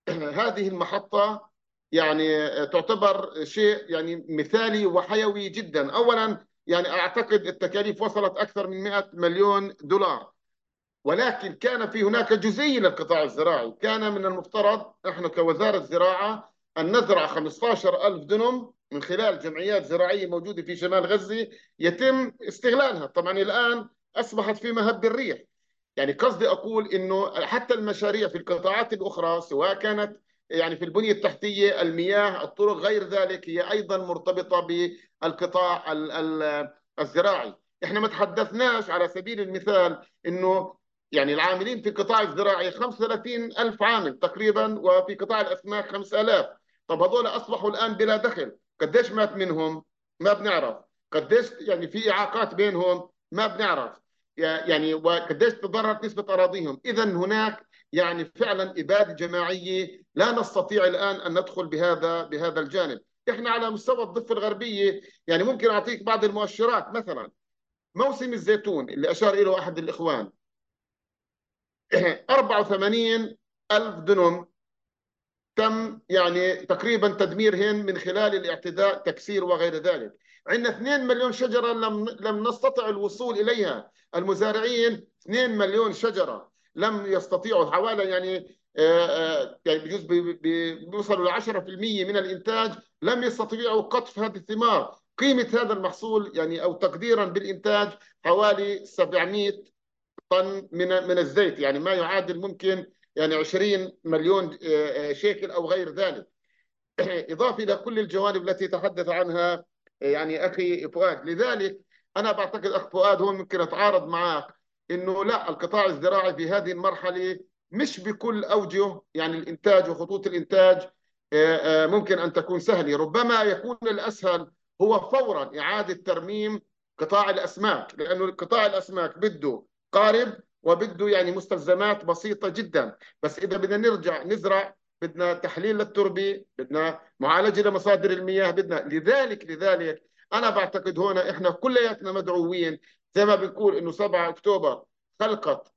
هذه المحطة يعني تعتبر شيء يعني مثالي وحيوي جدا. اولا يعني اعتقد التكاليف وصلت اكثر من مئة مليون دولار. ولكن كان في هناك جزئية للقطاع الزراعي. كان من المفترض نحن كوزارة زراعة أن نزرع خمسة عشر ألف دنم من خلال جمعيات زراعية موجودة في شمال غزة يتم استغلالها. طبعا الآن أصبحت في مهب الريح. يعني قصدي أقول أنه حتى المشاريع في القطاعات الأخرى سواء كانت يعني في البنية التحتية، المياه، الطرق، غير ذلك، هي أيضا مرتبطة بالقطاع الزراعي. إحنا ما تحدثناش على سبيل المثال أنه يعني العاملين في القطاع الزراعي خمسة وثلاثين ألف عامل تقريبا، وفي قطاع الأسماك خمسة آلاف. طب هذول أصبحوا الآن بلا دخل. قديش مات منهم ما بنعرف، قديش يعني في إعاقات بينهم ما بنعرف، يعني وقديش تضررت نسبة أراضيهم. إذا هناك يعني فعلا إبادة جماعية لا نستطيع الآن أن ندخل بهذا بهذا الجانب. إحنا على مستوى الضفة الغربية يعني ممكن أعطيك بعض المؤشرات. مثلا موسم الزيتون اللي أشار إليه أحد الإخوان أربعة وثمانين ألف دنم تم يعني تقريبا تدميرهن من خلال الاعتداء، تكسير وغير ذلك. عندنا اثنين مليون شجرة لم لم نستطع الوصول إليها. المزارعين اثنين مليون شجرة لم يستطيعوا، حوالي يعني يعني بجوز بيوصلوا ل عشرة بالمئة من الإنتاج لم يستطيعوا قطف هذا الثمار. قيمة هذا المحصول يعني أو تقديرا بالإنتاج حوالي سبعمئة طن من من الزيت، يعني ما يعادل ممكن يعني عشرين مليون شيكل او غير ذلك. اضافه الى كل الجوانب التي تحدث عنها يعني اخي فؤاد. لذلك انا بعتقد اخ فؤاد هون ممكن اتعارض معك انه لا، القطاع الزراعي في هذه المرحله مش بكل اوجه يعني الانتاج وخطوط الانتاج ممكن ان تكون سهله. ربما يكون الاسهل هو فورا اعاده ترميم قطاع الاسماك، لانه قطاع الاسماك بده قارب وبده يعني مستلزمات بسيطة جدا. بس إذا بدنا نرجع نزرع بدنا تحليل للتربة، بدنا معالجة لمصادر المياه، بدنا لذلك لذلك أنا بعتقد هنا إحنا كلياتنا مدعوين، زي ما بنقول إنه سبعة أكتوبر خلقت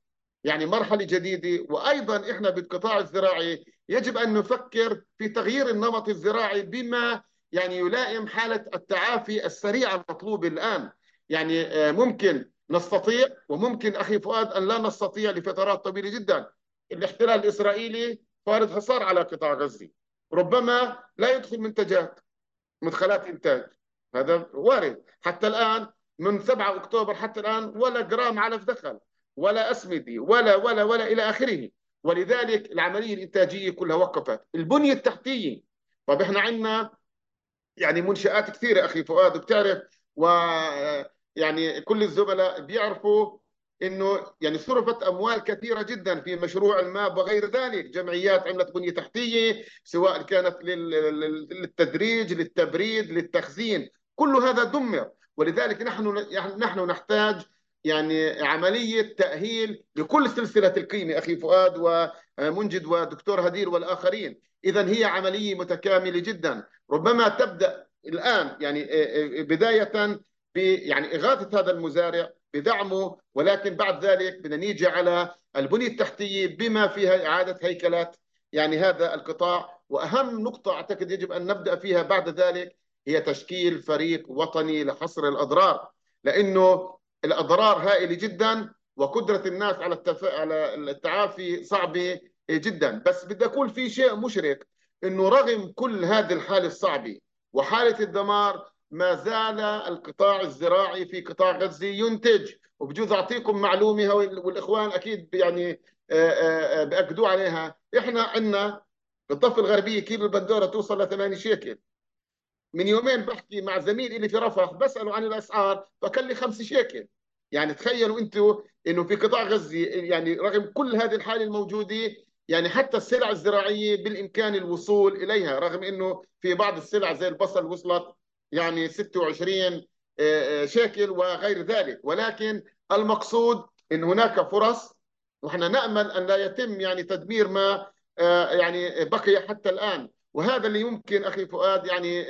يعني مرحلة جديدة. وأيضا إحنا بالقطاع الزراعي يجب أن نفكر في تغيير النمط الزراعي بما يعني يلائم حالة التعافي السريعة المطلوبة الآن. يعني ممكن نستطيع وممكن أخي فؤاد أن لا نستطيع لفترات طويلة جدا. الاحتلال الإسرائيلي فارض حصار على قطاع غزة، ربما لا يدخل منتجات مدخلات إنتاج، هذا وارد. حتى الآن من سبعة أكتوبر حتى الآن ولا جرام علف دخل، ولا أسمدة، ولا ولا ولا إلى آخره. ولذلك العملية الإنتاجية كلها وقفت. البنية التحتية، طب إحنا عندنا يعني منشآت كثيرة أخي فؤاد بتعرف، و يعني كل الزملاء بيعرفوا انه يعني صرفت اموال كثيره جدا في مشروع الماب وغير ذلك. جمعيات عملت بنيه تحتيه سواء كانت للتدريج، للتبريد، للتخزين، كل هذا دمر. ولذلك نحن نحن نحتاج يعني عمليه تاهيل لكل سلسله القيمه اخي فؤاد ومنجد ودكتور هديل والاخرين. اذا هي عمليه متكامله جدا، ربما تبدا الان يعني بدايه يعني إغاثة هذا المزارع بدعمه، ولكن بعد ذلك بدنا نيجي على البنية التحتية بما فيها إعادة هيكلة يعني هذا القطاع. وأهم نقطة أعتقد يجب أن نبدأ فيها بعد ذلك هي تشكيل فريق وطني لحصر الأضرار، لأنه الأضرار هائلة جدا وقدرة الناس على على التعافي صعبة جدا. بس بدي أقول في شيء مشرق، أنه رغم كل هذه الحالة الصعبة وحالة الدمار ما زال القطاع الزراعي في قطاع غزة ينتج. وبجوز أعطيكم معلومة والإخوان أكيد يعني بأكدوا عليها، إحنا عندنا بالضفة الغربية كيلو البندورة توصل ل ثمانية شيكل. من يومين بحكي مع زميل إلي في رفح بسأله عن الأسعار فكان لي خمسة شيكل. يعني تخيلوا أنتوا إنه في قطاع غزة يعني رغم كل هذه الحالة الموجودة يعني حتى السلع الزراعية بالإمكان الوصول إليها، رغم إنه في بعض السلع زي البصل وصلت يعني ستة وعشرين شيكل وغير ذلك. ولكن المقصود ان هناك فرص، ونحن نأمل ان لا يتم يعني تدمير ما يعني بقي حتى الآن، وهذا اللي يمكن اخي فؤاد يعني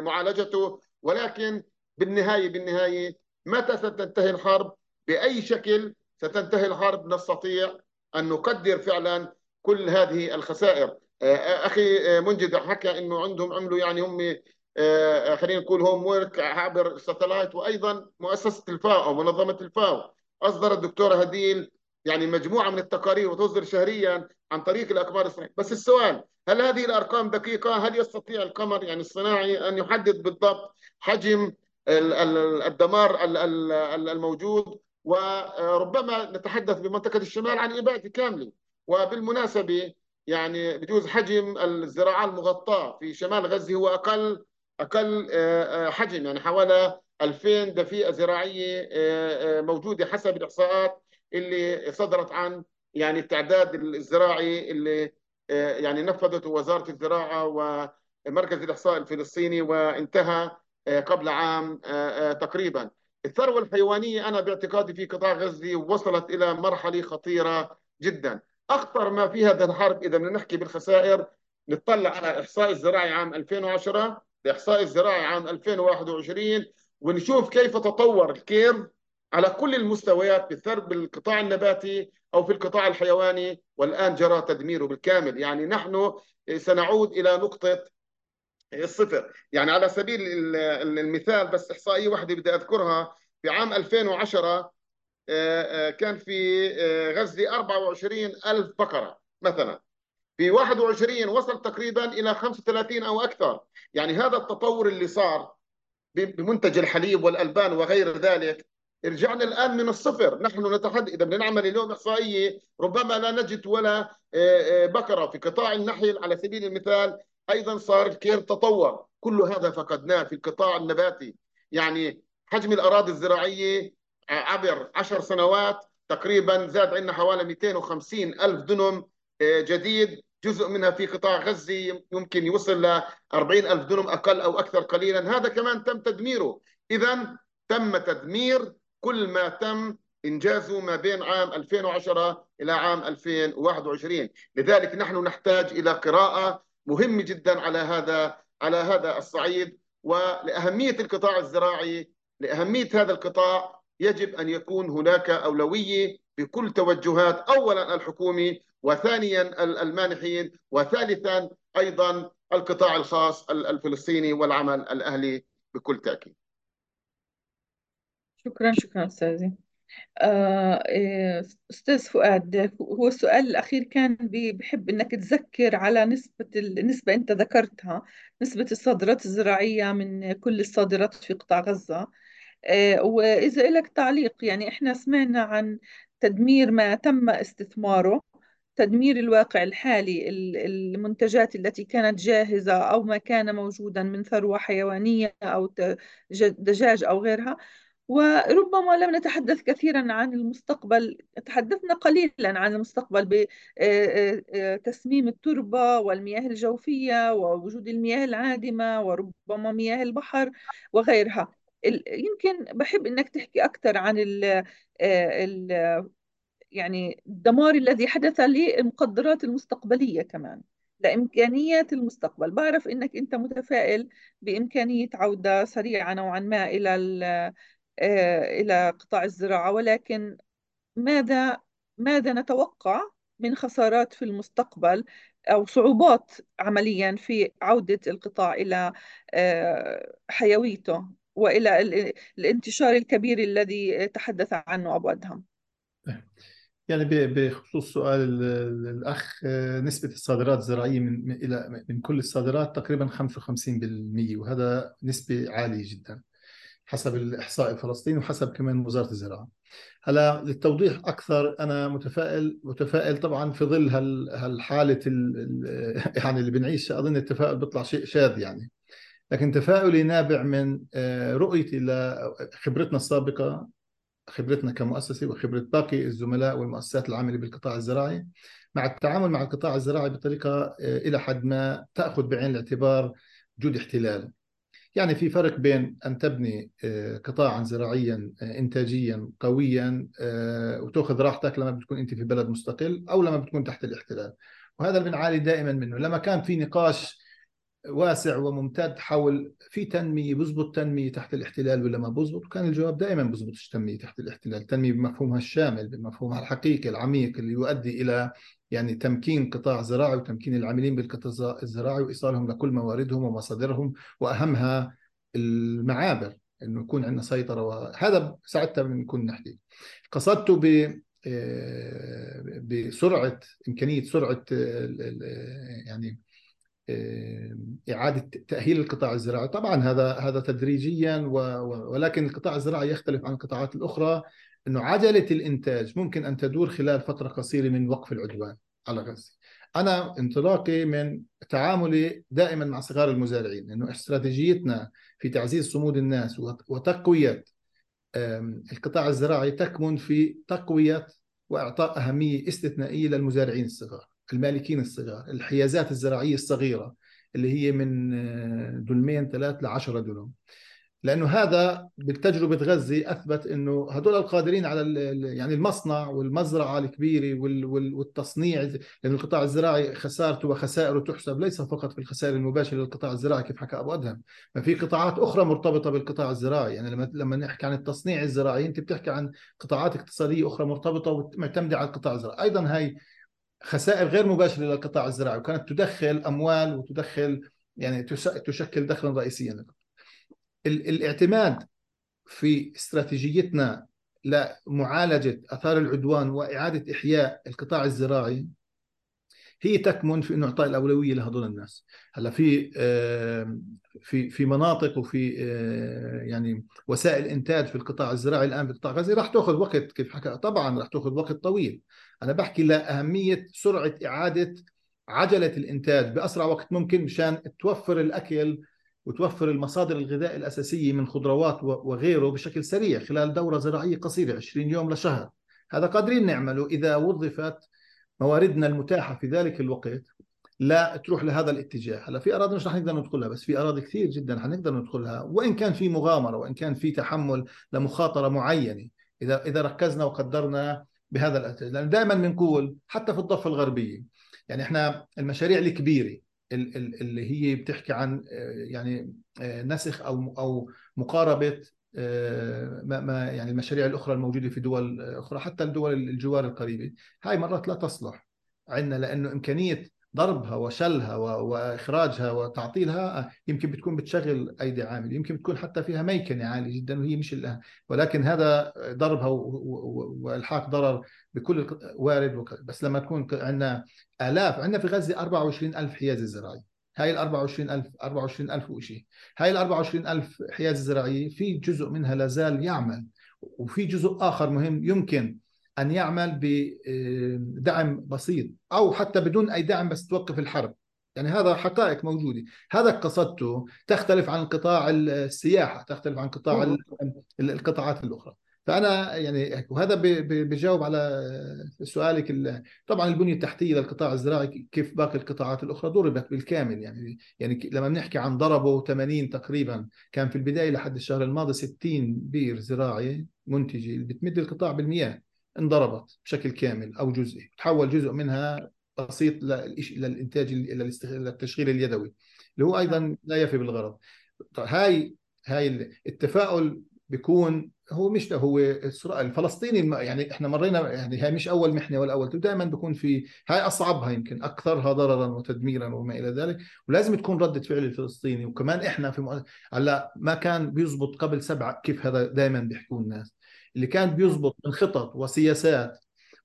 معالجته. ولكن بالنهاية بالنهاية متى ستنتهي الحرب؟ بأي شكل ستنتهي الحرب؟ نستطيع ان نقدر فعلا كل هذه الخسائر. اخي منجد حكى انه عندهم عملوا يعني هم آه خلينا نقول هوم وورك عبر ساتلايت، وايضا مؤسسه الفاو او منظمه الفاو. اصدر الدكتور هديل يعني مجموعه من التقارير وتصدر شهريا عن طريق الاقمار الصناعيه. بس السؤال، هل هذه الارقام دقيقه؟ هل يستطيع القمر يعني الصناعي ان يحدد بالضبط حجم الدمار الموجود؟ وربما نتحدث بمنطقه الشمال عن اباده كامله. وبالمناسبه يعني بجوز حجم الزراعه المغطاه في شمال غزه هو اقل اقل حجم، يعني حوالي ألفين دفيئه زراعيه موجوده حسب الاحصاءات اللي صدرت عن يعني التعداد الزراعي اللي يعني نفذته وزاره الزراعه ومركز الاحصاء الفلسطيني وانتهى قبل عام تقريبا. الثروه الحيوانيه انا باعتقادي في قطاع غزه وصلت الى مرحله خطيره جدا، اخطر ما في هذا الحرب. اذا بدنا نحكي بالخسائر نطلع على احصاء الزراعي عام ألفين وعشرة، احصاء الزراعي عام ألفين وواحد وعشرين، ونشوف كيف تطور الكيرف على كل المستويات بالثرب بالقطاع النباتي أو في القطاع الحيواني، والآن جرى تدميره بالكامل. يعني نحن سنعود إلى نقطة الصفر. يعني على سبيل المثال بس إحصائية واحدة بدي أذكرها، في عام ألفين وعشرة كان في غزة أربعة وعشرين ألف بقرة مثلا، في واحد وعشرين وصل تقريبا إلى خمسة وثلاثين أو أكثر. يعني هذا التطور اللي صار بمنتج الحليب والألبان وغير ذلك، رجعنا الآن من الصفر. نحن نتحدث إذا بدنا نعمل اليوم إحصائية ربما لا نجد ولا بقرة. في قطاع النحل على سبيل المثال أيضا صار الكير تطور، كل هذا فقدناه في القطاع النباتي. يعني حجم الأراضي الزراعية عبر عشر سنوات تقريبا زاد عندنا حوالي مئتين وخمسين ألف دنم جديد، جزء منها في قطاع غزة يمكن يوصل ل أربعين ألف دنم أقل أو أكثر قليلا، هذا كمان تم تدميره. إذا تم تدمير كل ما تم إنجازه ما بين عام ألفين وعشرة إلى عام ألفين وواحد وعشرين. لذلك نحن نحتاج إلى قراءة مهمة جدا على هذا على هذا الصعيد، ولأهمية القطاع الزراعي، لأهمية هذا القطاع يجب أن يكون هناك أولوية بكل توجهات، أولا الحكومي، وثانيا المانحين، وثالثا أيضا القطاع الخاص الفلسطيني والعمل الأهلي بكل تأكيد. شكرا شكرا أستاذي. أستاذ فؤاد، هو السؤال الأخير كان بحب أنك تذكر على نسبة النسبة أنت ذكرتها، نسبة الصادرات الزراعية من كل الصادرات في قطاع غزة، وإذا لك تعليق. يعني إحنا سمعنا عن تدمير ما تم استثماره، تدمير الواقع الحالي، المنتجات التي كانت جاهزة أو ما كان موجودا من ثروة حيوانية أو دجاج أو غيرها، وربما لم نتحدث كثيرا عن المستقبل. تحدثنا قليلا عن المستقبل بتسميم التربة والمياه الجوفية ووجود المياه العادمة وربما مياه البحر وغيرها. يمكن بحب أنك تحكي أكثر عن ال ال يعني الدمار الذي حدث للمقدرات المستقبلية كمان، لإمكانيات المستقبل. بعرف إنك أنت متفائل بإمكانية عودة سريعة نوعا ما إلى إلى قطاع الزراعة، ولكن ماذا ماذا نتوقع من خسارات في المستقبل أو صعوبات عمليا في عودة القطاع إلى حيويته وإلى الانتشار الكبير الذي تحدث عنه أبو أدهم؟ يعني بخصوص سؤال الأخ، نسبة الصادرات الزراعية من إلى من كل الصادرات تقريبا خمسة وخمسين بالمئة، وهذا نسبة عالية جدا حسب الإحصاء الفلسطيني وحسب كمان وزارة الزراعة. هلا للتوضيح أكثر، أنا متفائل متفائل طبعا في ظل هالحالة يعني اللي بنعيشها. أظن التفاؤل بيطلع شيء شاذ يعني، لكن تفاؤلي نابع من رؤيتي لخبرتنا السابقة، خبرتنا كمؤسسة وخبرة باقي الزملاء والمؤسسات العاملة بالقطاع الزراعي مع التعامل مع القطاع الزراعي بطريقة إلى حد ما تأخذ بعين الاعتبار وجود احتلال. يعني في فرق بين أن تبني قطاعا زراعيا إنتاجيا قويا وتأخذ راحتك لما بتكون أنت في بلد مستقل، أو لما بتكون تحت الاحتلال، وهذا اللي بنعاني دائما منه. لما كان في نقاش واسع وممتد حول في تنمية بزبط تنمية تحت الاحتلال ولا ما بزبط، وكان الجواب دائما بزبطش تنمية تحت الاحتلال، تنمية بمفهومها الشامل، بمفهومها الحقيقي العميق اللي يؤدي إلى يعني تمكين قطاع زراعي وتمكين العاملين بالقطاع الزراعي وإيصالهم لكل مواردهم ومصادرهم، وأهمها المعابر، إنه يكون عندنا سيطرة. وهذا ساعتها بنكون نحكي قصدته بسرعة إمكانية سرعة يعني إعادة تأهيل القطاع الزراعي. طبعا هذا هذا تدريجيا، ولكن القطاع الزراعي يختلف عن القطاعات الأخرى أنه عجلة الإنتاج ممكن أن تدور خلال فترة قصيرة من وقف العدوان على غزة. أنا انطلاقي من تعاملي دائما مع صغار المزارعين أنه استراتيجيتنا في تعزيز صمود الناس وتقوية القطاع الزراعي تكمن في تقوية وإعطاء أهمية استثنائية للمزارعين الصغار، المالكين الصغار، الحيازات الزراعية الصغيرة اللي هي من دلمين ثلاث لعشرة دلم، لأنه هذا بالتجربة غزة أثبت أنه هدول القادرين على يعني المصنع والمزرعة الكبيرة والتصنيع. لأن القطاع الزراعي خسارته وخسائره تحسب ليس فقط في الخسائر المباشرة للقطاع الزراعي كيف حكى أبو أدهم، ما في قطاعات أخرى مرتبطة بالقطاع الزراعي. يعني لما لما نحكي عن التصنيع الزراعي أنت بتحكي عن قطاعات اقتصادية أخرى مرتبطة ومعتمدة على القطاع الزراعي، أيضا هاي خسائر غير مباشرة للقطاع الزراعي وكانت تدخل أموال وتدخل يعني تشكل دخلا رئيسيا. الاعتماد في استراتيجيتنا لمعالجة آثار العدوان وإعادة إحياء القطاع الزراعي هي تكمن في إنه إعطاء الأولوية لهذول الناس. هلا في في في مناطق وفي يعني وسائل إنتاج في القطاع الزراعي الآن بقطاع غزة راح تأخذ وقت كيف حكى، طبعا راح تأخذ وقت طويل. أنا بحكي لأهمية سرعة إعادة عجلة الإنتاج بأسرع وقت ممكن مشان توفر الأكل وتوفر المصادر الغذائية الأساسية من خضروات وغيره بشكل سريع خلال دورة زراعية قصيرة عشرين يوم لشهر. هذا قادرين نعمله إذا وظفت مواردنا المتاحة في ذلك الوقت لا تروح لهذا الاتجاه. هلا في أراضي مش رح نقدر ندخلها، بس في أراضي كثير جدا حنقدر ندخلها وإن كان في مغامرة وإن كان في تحمل لمخاطرة معينة إذا إذا ركزنا وقدرنا بهذا الاتجاه. لأن دائما بنقول حتى في الضفة الغربية يعني إحنا المشاريع الكبيرة اللي هي بتحكي عن يعني نسخ او او مقاربه ما يعني المشاريع الاخرى الموجوده في دول اخرى حتى الدول الجوار القريبه، هاي مرات لا تصلح عندنا لانه امكانيه ضربها وشلها واخراجها وتعطيلها يمكن بتكون بتشغل ايدي عامله، يمكن بتكون حتى فيها ميكنه عاليه جدا وهي مش الاهم، ولكن هذا ضربها والحاق ضرر بكل وارد وكل. بس لما تكون عندنا الاف، عندنا في غزه أربعة وعشرين ألف حيازه زراعيه، هاي ال أربعة وعشرين ألف أربعة وعشرين ألف وشيء، هاي ال أربعة وعشرين ألف حيازه زراعيه في جزء منها لازال يعمل وفي جزء اخر مهم يمكن أن يعمل بدعم بسيط أو حتى بدون أي دعم بس توقف الحرب. يعني هذا حقائق موجودة، هذا قصدته. تختلف عن قطاع السياحة، تختلف عن قطاع القطاعات الأخرى. فأنا يعني وهذا بجاوب على سؤالك. طبعا البنية التحتية للقطاع الزراعي كيف باقي القطاعات الأخرى ضربت بالكامل. يعني يعني لما بنحكي عن ضربه ثمانين تقريبا، كان في البداية لحد الشهر الماضي ستين بير زراعي منتجة اللي بتمد القطاع بالمياه انضربت بشكل كامل أو جزئي، تحول جزء منها بسيط للإنتاج للتشغيل اليدوي اللي هو أيضا لا يفي بالغرض. هاي هاي التفاؤل بيكون هو مش هو الفلسطيني. يعني إحنا مرينا، يعني هاي مش أول محنة ولا أول، دائما بيكون في هاي أصعبها يمكن أكثرها ضررا وتدميرا وما إلى ذلك، ولازم تكون ردة فعل الفلسطيني. وكمان إحنا في مؤ... على ما كان بيزبط قبل سبعة، كيف هذا دائما بيحكوا الناس اللي كان بيزبط من خطط وسياسات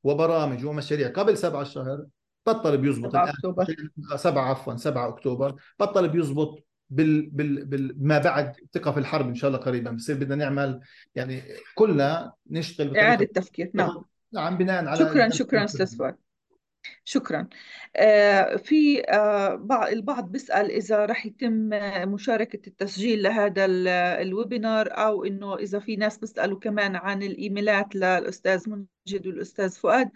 وبرامج ومشاريع قبل سبعة الشهر بطل بيزبط. سبعة أكتوبر سبعة عفوا سبعة أكتوبر بطل بيزبط بال بال بال ما بعد تقف الحرب إن شاء الله قريبا. بصير بدنا نعمل يعني كلنا نشتغل إعادة تفكير. نعم نعم بناء على. شكرا شكرا أستاذ فؤاد، شكرا. في البعض بيسأل إذا رح يتم مشاركة التسجيل لهذا الويبينار، أو إنه إذا في ناس بيسألوا كمان عن الإيميلات للأستاذ منجد والأستاذ فؤاد،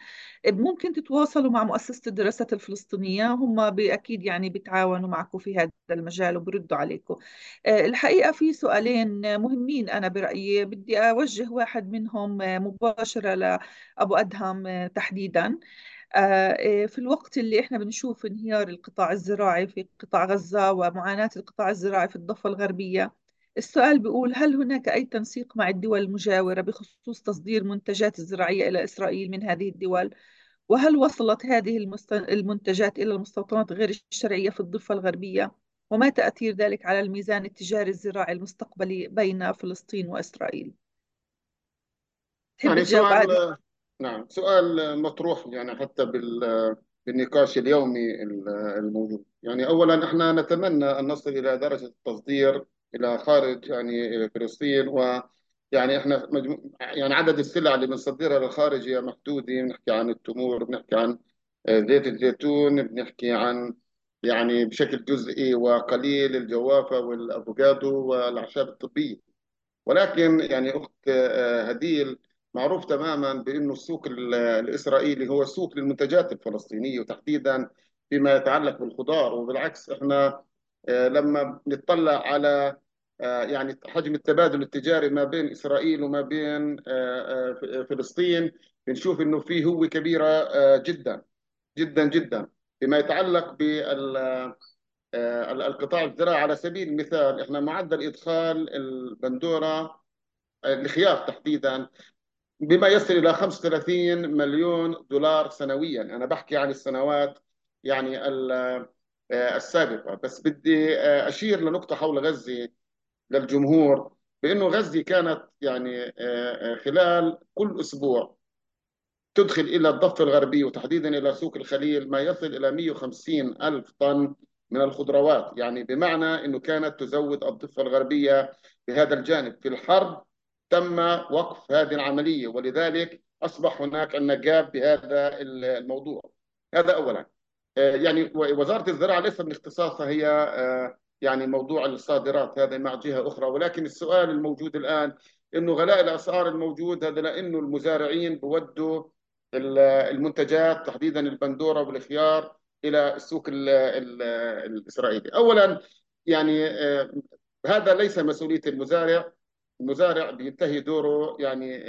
ممكن تتواصلوا مع مؤسسة الدراسات الفلسطينية، هم أكيد يعني بيتعاونوا معكم في هذا المجال وبردوا عليكم. الحقيقة في سؤالين مهمين أنا برأيي، بدي أوجه واحد منهم مباشرة لأبو أدهم تحديداً. في الوقت اللي احنا بنشوف انهيار القطاع الزراعي في قطاع غزة ومعاناة القطاع الزراعي في الضفة الغربية، السؤال بيقول: هل هناك أي تنسيق مع الدول المجاورة بخصوص تصدير منتجات الزراعية إلى إسرائيل من هذه الدول؟ وهل وصلت هذه المنتجات إلى المستوطنات غير الشرعية في الضفة الغربية؟ وما تأثير ذلك على الميزان التجاري الزراعي المستقبلي بين فلسطين وإسرائيل؟ يعني نعم، سؤال مطروح يعني حتى بال بالنقاش اليومي الموجود. يعني أولا احنا نتمنى أن نصل إلى درجة التصدير إلى خارج يعني فلسطين، ويعني احنا مجمو... يعني عدد السلع اللي بنصدرها للخارج هي محدودة. بنحكي عن التمور، بنحكي عن زيت الزيتون، بنحكي عن يعني بشكل جزئي وقليل الجوافة والأفوكادو والأعشاب الطبية. ولكن يعني أخت هديل معروف تماما بأنه السوق الإسرائيلي هو سوق للمنتجات الفلسطينية، وتحديدا فيما يتعلق بالخضار. وبالعكس احنا لما نطلع على يعني حجم التبادل التجاري ما بين إسرائيل وما بين فلسطين، بنشوف أنه فيه هو كبيرة جدا جدا جدا. فيما يتعلق بالقطاع الزراعي على سبيل المثال، احنا معدل إدخال البندورة الخيار تحديدا بما يصل إلى خمسة وثلاثين مليون دولار سنويا. أنا بحكي عن السنوات يعني السابقة، بس بدي أشير لنقطة حول غزة للجمهور، بأنه غزة كانت يعني خلال كل أسبوع تدخل إلى الضفة الغربية وتحديدا إلى سوق الخليل ما يصل إلى مئة وخمسين ألف طن من الخضروات. يعني بمعنى أنه كانت تزود الضفة الغربية بهذا الجانب. في الحرب تم وقف هذه العملية، ولذلك أصبح هناك عندنا جاب بهذا الموضوع. هذا أولا. يعني وزارة الزراعة ليس من اختصاصها هي يعني موضوع الصادرات، هذا مع جهة أخرى. ولكن السؤال الموجود الآن إنه غلاء الأسعار الموجود هذا لأنه المزارعين بودوا المنتجات تحديدا البندورة والخيار إلى السوق الإسرائيلي. أولا يعني هذا ليس مسؤولية المزارع. المزارع بينتهي دوره يعني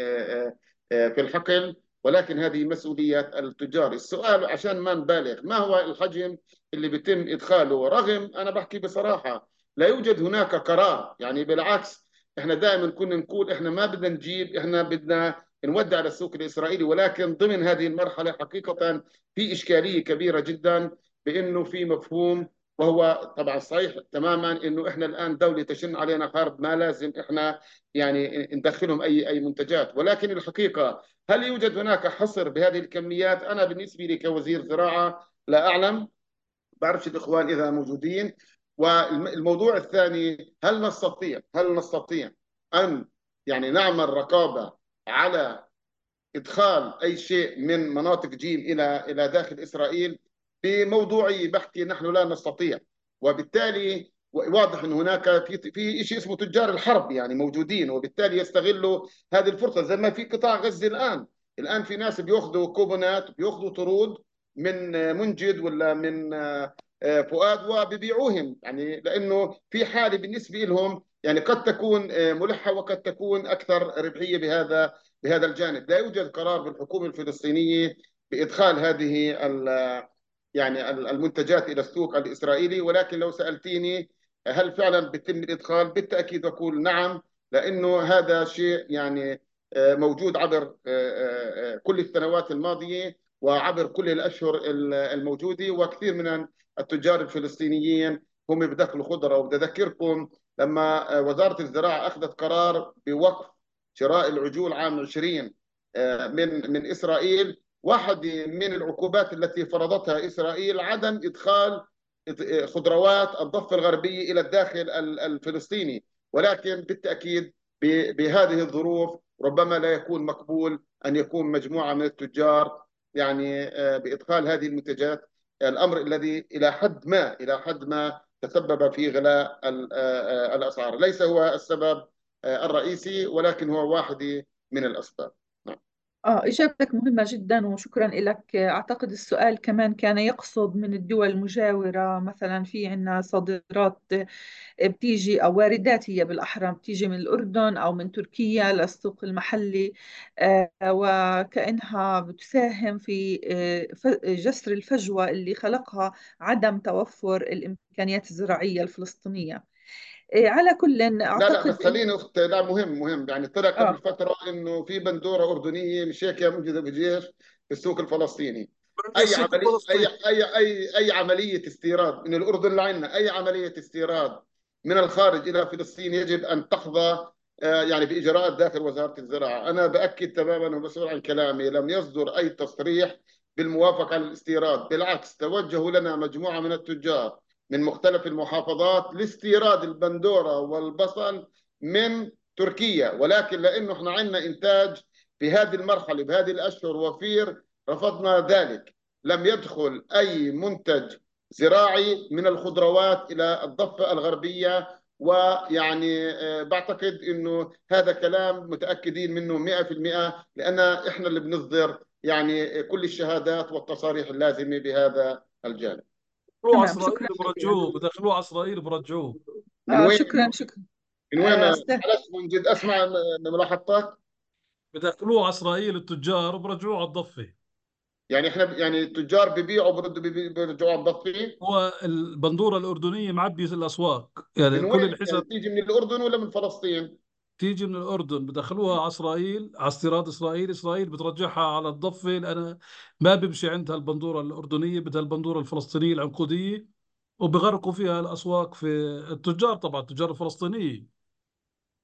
في الحقل، ولكن هذه مسؤولية التجار. السؤال عشان ما نبالغ، ما هو الحجم اللي بيتم إدخاله؟ رغم أنا بحكي بصراحة لا يوجد هناك قرار. يعني بالعكس إحنا دائما كنا نقول إحنا ما بدنا نجيب، إحنا بدنا نودع على السوق الإسرائيلي. ولكن ضمن هذه المرحلة حقيقة في إشكالية كبيرة جدا، بأنه في مفهوم وهو طبعا صحيح تماما انه احنا الان دوله تشن علينا حرب، ما لازم احنا يعني ندخلهم اي اي منتجات. ولكن الحقيقه هل يوجد هناك حصر بهذه الكميات؟ انا بالنسبه لي كوزير زراعه لا اعلم، بعرفش الاخوان اذا موجودين. والموضوع الثاني، هل نستطيع هل نستطيع ان يعني نعمل رقابه على ادخال اي شيء من مناطق ج الى الى داخل اسرائيل؟ بموضوعي بحكي نحن لا نستطيع. وبالتالي واضح ان هناك في في شيء اسمه تجار الحرب يعني موجودين، وبالتالي يستغلوا هذه الفرصه زي ما في قطاع غزه الان. الان في ناس بياخذوا كوبونات، بياخذوا طرود من منجد ولا من فؤاد وبيبيعوهم، يعني لانه في حاله بالنسبه لهم يعني قد تكون ملحه وقد تكون اكثر ربحيه بهذا بهذا الجانب. لا يوجد قرار بالحكومه الفلسطينيه بادخال هذه يعني المنتجات إلى السوق الإسرائيلي. ولكن لو سألتيني هل فعلا بيتم الإدخال؟ بالتأكيد أقول نعم، لأنه هذا شيء يعني موجود عبر كل السنوات الماضية وعبر كل الأشهر الموجودة. وكثير من التجار الفلسطينيين هم بدخلوا خضرة. وبذكركم لما وزارة الزراعة أخذت قرار بوقف شراء العجول عام عشرين من من إسرائيل، واحدة من العقوبات التي فرضتها إسرائيل عدم إدخال خضروات الضفة الغربية إلى الداخل الفلسطيني. ولكن بالتأكيد بهذه الظروف ربما لا يكون مقبول أن يكون مجموعة من التجار يعني بإدخال هذه المنتجات، الأمر الذي إلى حد ما إلى حد ما تسبب في غلاء الأسعار. ليس هو السبب الرئيسي، ولكن هو واحد من الأسباب. آه إجابتك مهمة جدا وشكرا لك. أعتقد السؤال كمان كان يقصد من الدول المجاورة، مثلا في عنا صادرات بتيجي أو واردات هي بالأحرى بتيجي من الأردن أو من تركيا للسوق المحلي، آه وكأنها بتساهم في آه جسر الفجوة اللي خلقها عدم توفر الإمكانيات الزراعية الفلسطينية. على كل أعتقد لا لا بس خليني أخت لا مهم مهم يعني طلع قبل آه. فترة إنه في بندورة أردنية مش هيك يا منجد أبو جيش في السوق الفلسطيني. أي عملية أي أي أي أي عملية استيراد من الأردن لعنا، أي عملية استيراد من الخارج إلى فلسطين يجب أن تحظى يعني بإجراءات داخل وزارة الزراعة. أنا بأكد تماماً ومسؤول عن كلامي، لم يصدر أي تصريح بالموافقة على الاستيراد، بالعكس توجهوا لنا مجموعة من التجار من مختلف المحافظات لاستيراد البندورة والبصل من تركيا، ولكن لأنه احنا عندنا إنتاج في هذه المرحلة بهذه الأشهر وفير رفضنا ذلك. لم يدخل أي منتج زراعي من الخضروات إلى الضفة الغربية، ويعني بعتقد انه هذا كلام متاكدين منه مئة بالمئة لان احنا اللي بنصدر يعني كل الشهادات والتصاريح اللازمه بهذا الجانب. دخلوه اسرائيل برجعوه، دخلوه اسرائيل برجعوه. شكرا شكرا. من وين؟ معلش منجد اسمع ملاحظتك. بدخلوه اسرائيل التجار برجعوه على الضفه. يعني احنا يعني التجار ببيعوا برجعوا على الضفه، والبندوره الاردنيه معبيه الاسواق. يعني كل الحصص تيجي من الاردن ولا من فلسطين؟ تيجي من الاردن، بدخلوها على اسرائيل، على استيراد اسرائيل، اسرائيل بترجعها على الضفه لان ما بيمشي عندها البندوره الاردنيه، بدها البندوره الفلسطينيه العنقوديه، وبغرقوا فيها الاسواق في التجار، طبعا التجار الفلسطينيه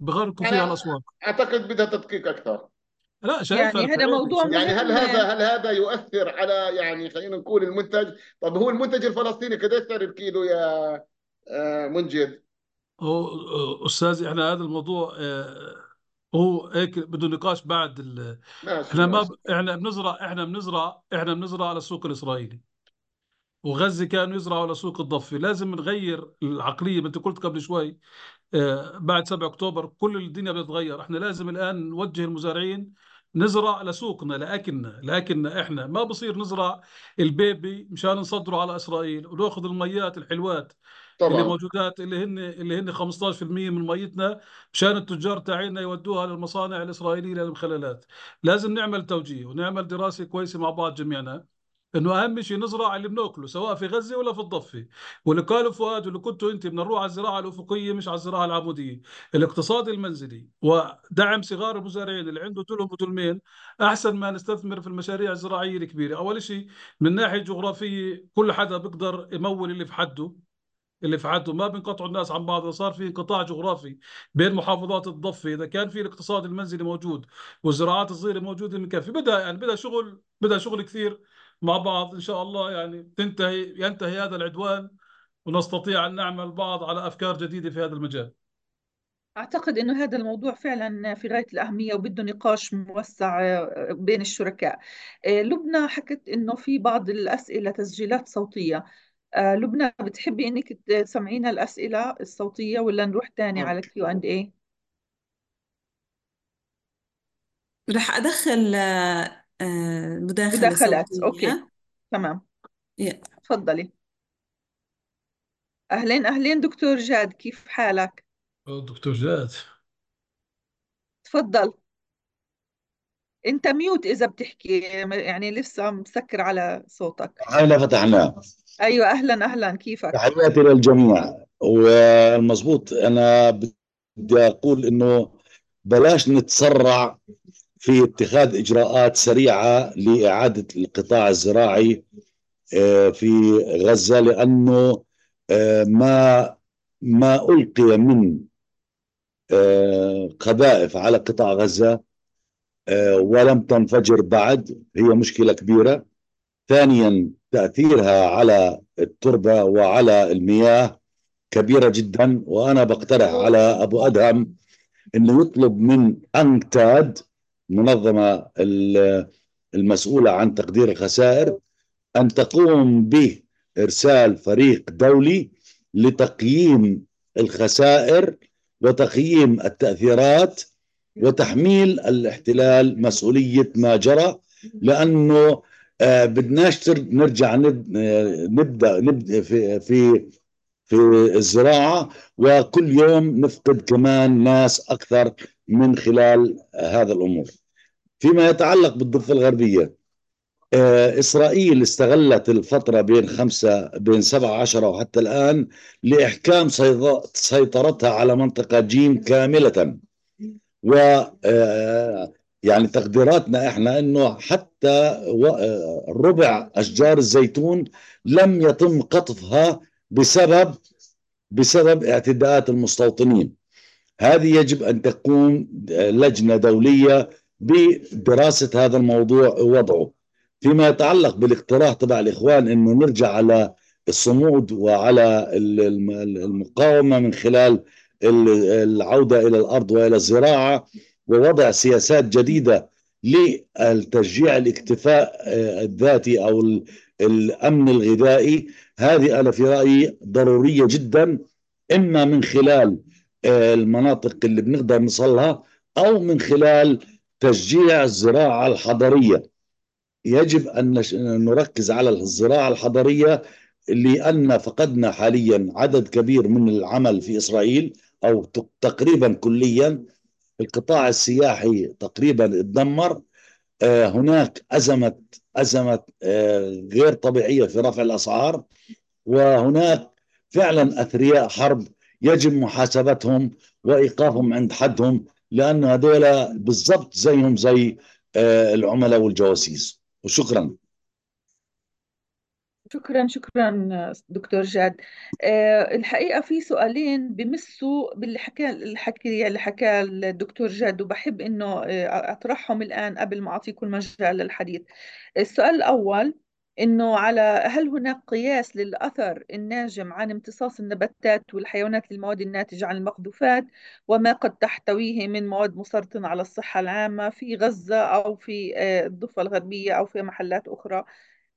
بغرقوا فيها الاسواق. اعتقد بدها تدقيق اكثر. لا يعني هذا موضوع يعني هل هذا هل هذا يؤثر على يعني خلينا نقول المنتج؟ طب هو المنتج الفلسطيني قد ايش سعر الكيلو يا منجد؟ هو استاذي احنا هذا الموضوع هو هيك بده نقاش بعد ال... احنا ما ب... احنا بنزرع احنا بنزرع احنا بنزرع على السوق الاسرائيلي، وغزه كانوا يزرعوا على سوق الضفه. لازم نغير العقليه. ما انت قلت قبل شوي بعد سبعة أكتوبر كل الدنيا بتتغير. احنا لازم الان نوجه المزارعين نزرع لسوقنا لأكلنا، لكن احنا ما بصير نزرع البيبي مشان نصدره على اسرائيل وناخذ الميات الحلوات طبعا. اللي موجودات اللي هن اللي هن خمسة عشر بالمئة من ميتنا مشان التجار تاعينا يودوها للمصانع الاسرائيليه للمخللات. لازم نعمل توجيه ونعمل دراسه كويسه مع بعض جميعنا، انه اهم شيء نزرع اللي بناكله سواء في غزه ولا في الضفه. واللي قاله فؤاد واللي كنتوا انت، بدنا نروح على الزراعه الافقيه مش على الزراعه العموديه. الاقتصاد المنزلي ودعم صغار المزارعين اللي عنده تلم وتلمين احسن ما نستثمر في المشاريع الزراعيه الكبيره. اول شيء من ناحيه جغرافيه كل حدا بيقدر يمول اللي في حده اللي في حده، ما بينقطعوا الناس عن بعض. صار في انقطاع جغرافي بين محافظات الضفه. اذا كان في الاقتصاد المنزلي موجود والزراعات الصغيره موجوده مكفي، بدها يعني بدها شغل بدها شغل كثير مع بعض. إن شاء الله يعني تنتهي ينتهي هذا العدوان ونستطيع أن نعمل بعض على أفكار جديدة في هذا المجال. أعتقد أنه هذا الموضوع فعلا في غاية الأهمية وبده نقاش موسع بين الشركاء. لبنى حكت أنه في بعض الأسئلة تسجيلات صوتية. لبنى بتحبي أنك تسمعينا الأسئلة الصوتية ولا نروح تاني على كيو آند إيه؟ رح أدخل مداخلة مداخلات صوتية. أوكي تمام تفضلي. أهلين أهلين دكتور جاد، كيف حالك؟ دكتور جاد تفضل. أنت ميوت إذا بتحكي، يعني لسه مسكر على صوتك. هلا فتحناه. أيوة أهلا أهلا، كيفك؟ تحياتي للجميع. والمضبوط أنا بدي أقول إنه بلاش نتسرع في اتخاذ إجراءات سريعة لإعادة القطاع الزراعي في غزة، لأنه ما ما ألقي من قذائف على قطاع غزة ولم تنفجر بعد هي مشكلة كبيرة. ثانيا تأثيرها على التربة وعلى المياه كبيرة جدا، وأنا بقترح على أبو أدهم أنه يطلب من أنكتاد المنظمة المسؤولة عن تقدير الخسائر أن تقوم بإرسال فريق دولي لتقييم الخسائر وتقييم التأثيرات وتحميل الاحتلال مسؤولية ما جرى، لأنه بدناش نرجع نبدأ نبدأ في في في الزراعة وكل يوم نفقد كمان ناس أكثر من خلال هذا الأمور. فيما يتعلق بالضفة الغربية، إسرائيل استغلت الفترة بين خمسة بين سبعة عشر وحتى الآن لإحكام سيطرتها على منطقة ج كاملة، و يعني تقديراتنا إحنا إنه حتى ربع أشجار الزيتون لم يتم قطفها بسبب بسبب اعتداءات المستوطنين. هذه يجب أن تكون لجنة دولية بدراسة هذا الموضوع ووضعه. فيما يتعلق بالاقتراح تبع الإخوان أنه نرجع على الصمود وعلى المقاومة من خلال العودة إلى الأرض وإلى الزراعة ووضع سياسات جديدة للتشجيع الاكتفاء الذاتي أو الأمن الغذائي، هذه أنا في رأيي ضرورية جدا، إما من خلال المناطق اللي بنقدر نصلها أو من خلال تشجيع الزراعة الحضرية. يجب أن نركز على الزراعة الحضرية لأن فقدنا حاليا عدد كبير من العمل في إسرائيل أو تقريبا كليا. القطاع السياحي تقريبا اتدمر، هناك أزمة أزمة غير طبيعية في رفع الأسعار، وهناك فعلا أثرياء حرب يجب محاسبتهم وإيقافهم عند حدهم، لأن هذول بالضبط زيهم زي العملاء والجواسيس. وشكرا. شكرا شكرا دكتور جاد. أه الحقيقه في سؤالين بمسوا باللي حكى الحكي اللي حكاه الدكتور جاد، وبحب انه اطرحهم الان قبل ما اعطيكم المجال للحديث. السؤال الاول انه على هل هناك قياس للاثر الناجم عن امتصاص النباتات والحيوانات للمواد الناتجه عن المقذوفات وما قد تحتويه من مواد مسرطنه على الصحه العامه في غزه او في الضفه الغربيه او في محلات اخرى؟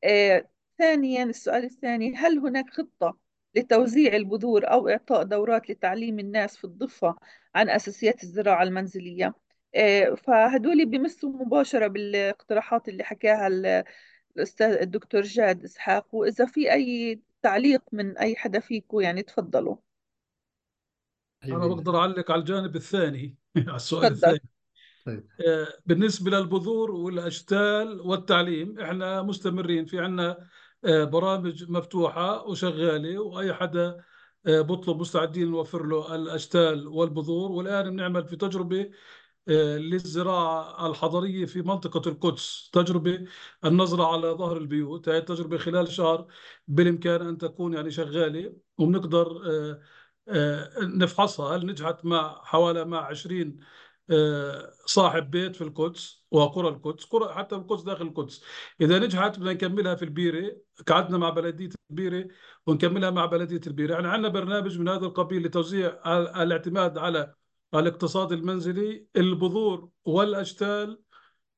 أه ثانيا السؤال الثاني، هل هناك خطة لتوزيع البذور أو إعطاء دورات لتعليم الناس في الضفة عن أساسيات الزراعة المنزلية؟ فهدول بيمسوا مباشرة بالاقتراحات اللي حكاها الأستاذ الدكتور جاد إسحاق، وإذا في أي تعليق من أي حدا فيكم يعني تفضلوا. أنا بقدر أعلق على الجانب الثاني على السؤال تفضل. الثاني بالنسبة للبذور والأشتال والتعليم، إحنا مستمرين في عنا برامج مفتوحة وشغالة، وأي حدا بطلب مستعدين نوفر له الأشتال والبذور. والآن بنعمل في تجربة للزراعة الحضرية في منطقة القدس، تجربة النظرة على ظهر البيوت. هاي التجربة خلال شهر بالإمكان أن تكون يعني شغالة، وبنقدر نفحصها. هل نجحت مع حوالي مع عشرين صاحب بيت في القدس وقرى القدس، قرى حتى القدس داخل القدس. إذا نجحت بدنا نكملها في البيرة، قعدنا مع بلدية البيرة ونكملها مع بلدية البيرة. يعني عندنا برنامج من هذا القبيل لتوزيع الاعتماد على الاقتصاد المنزلي. البذور والأشتال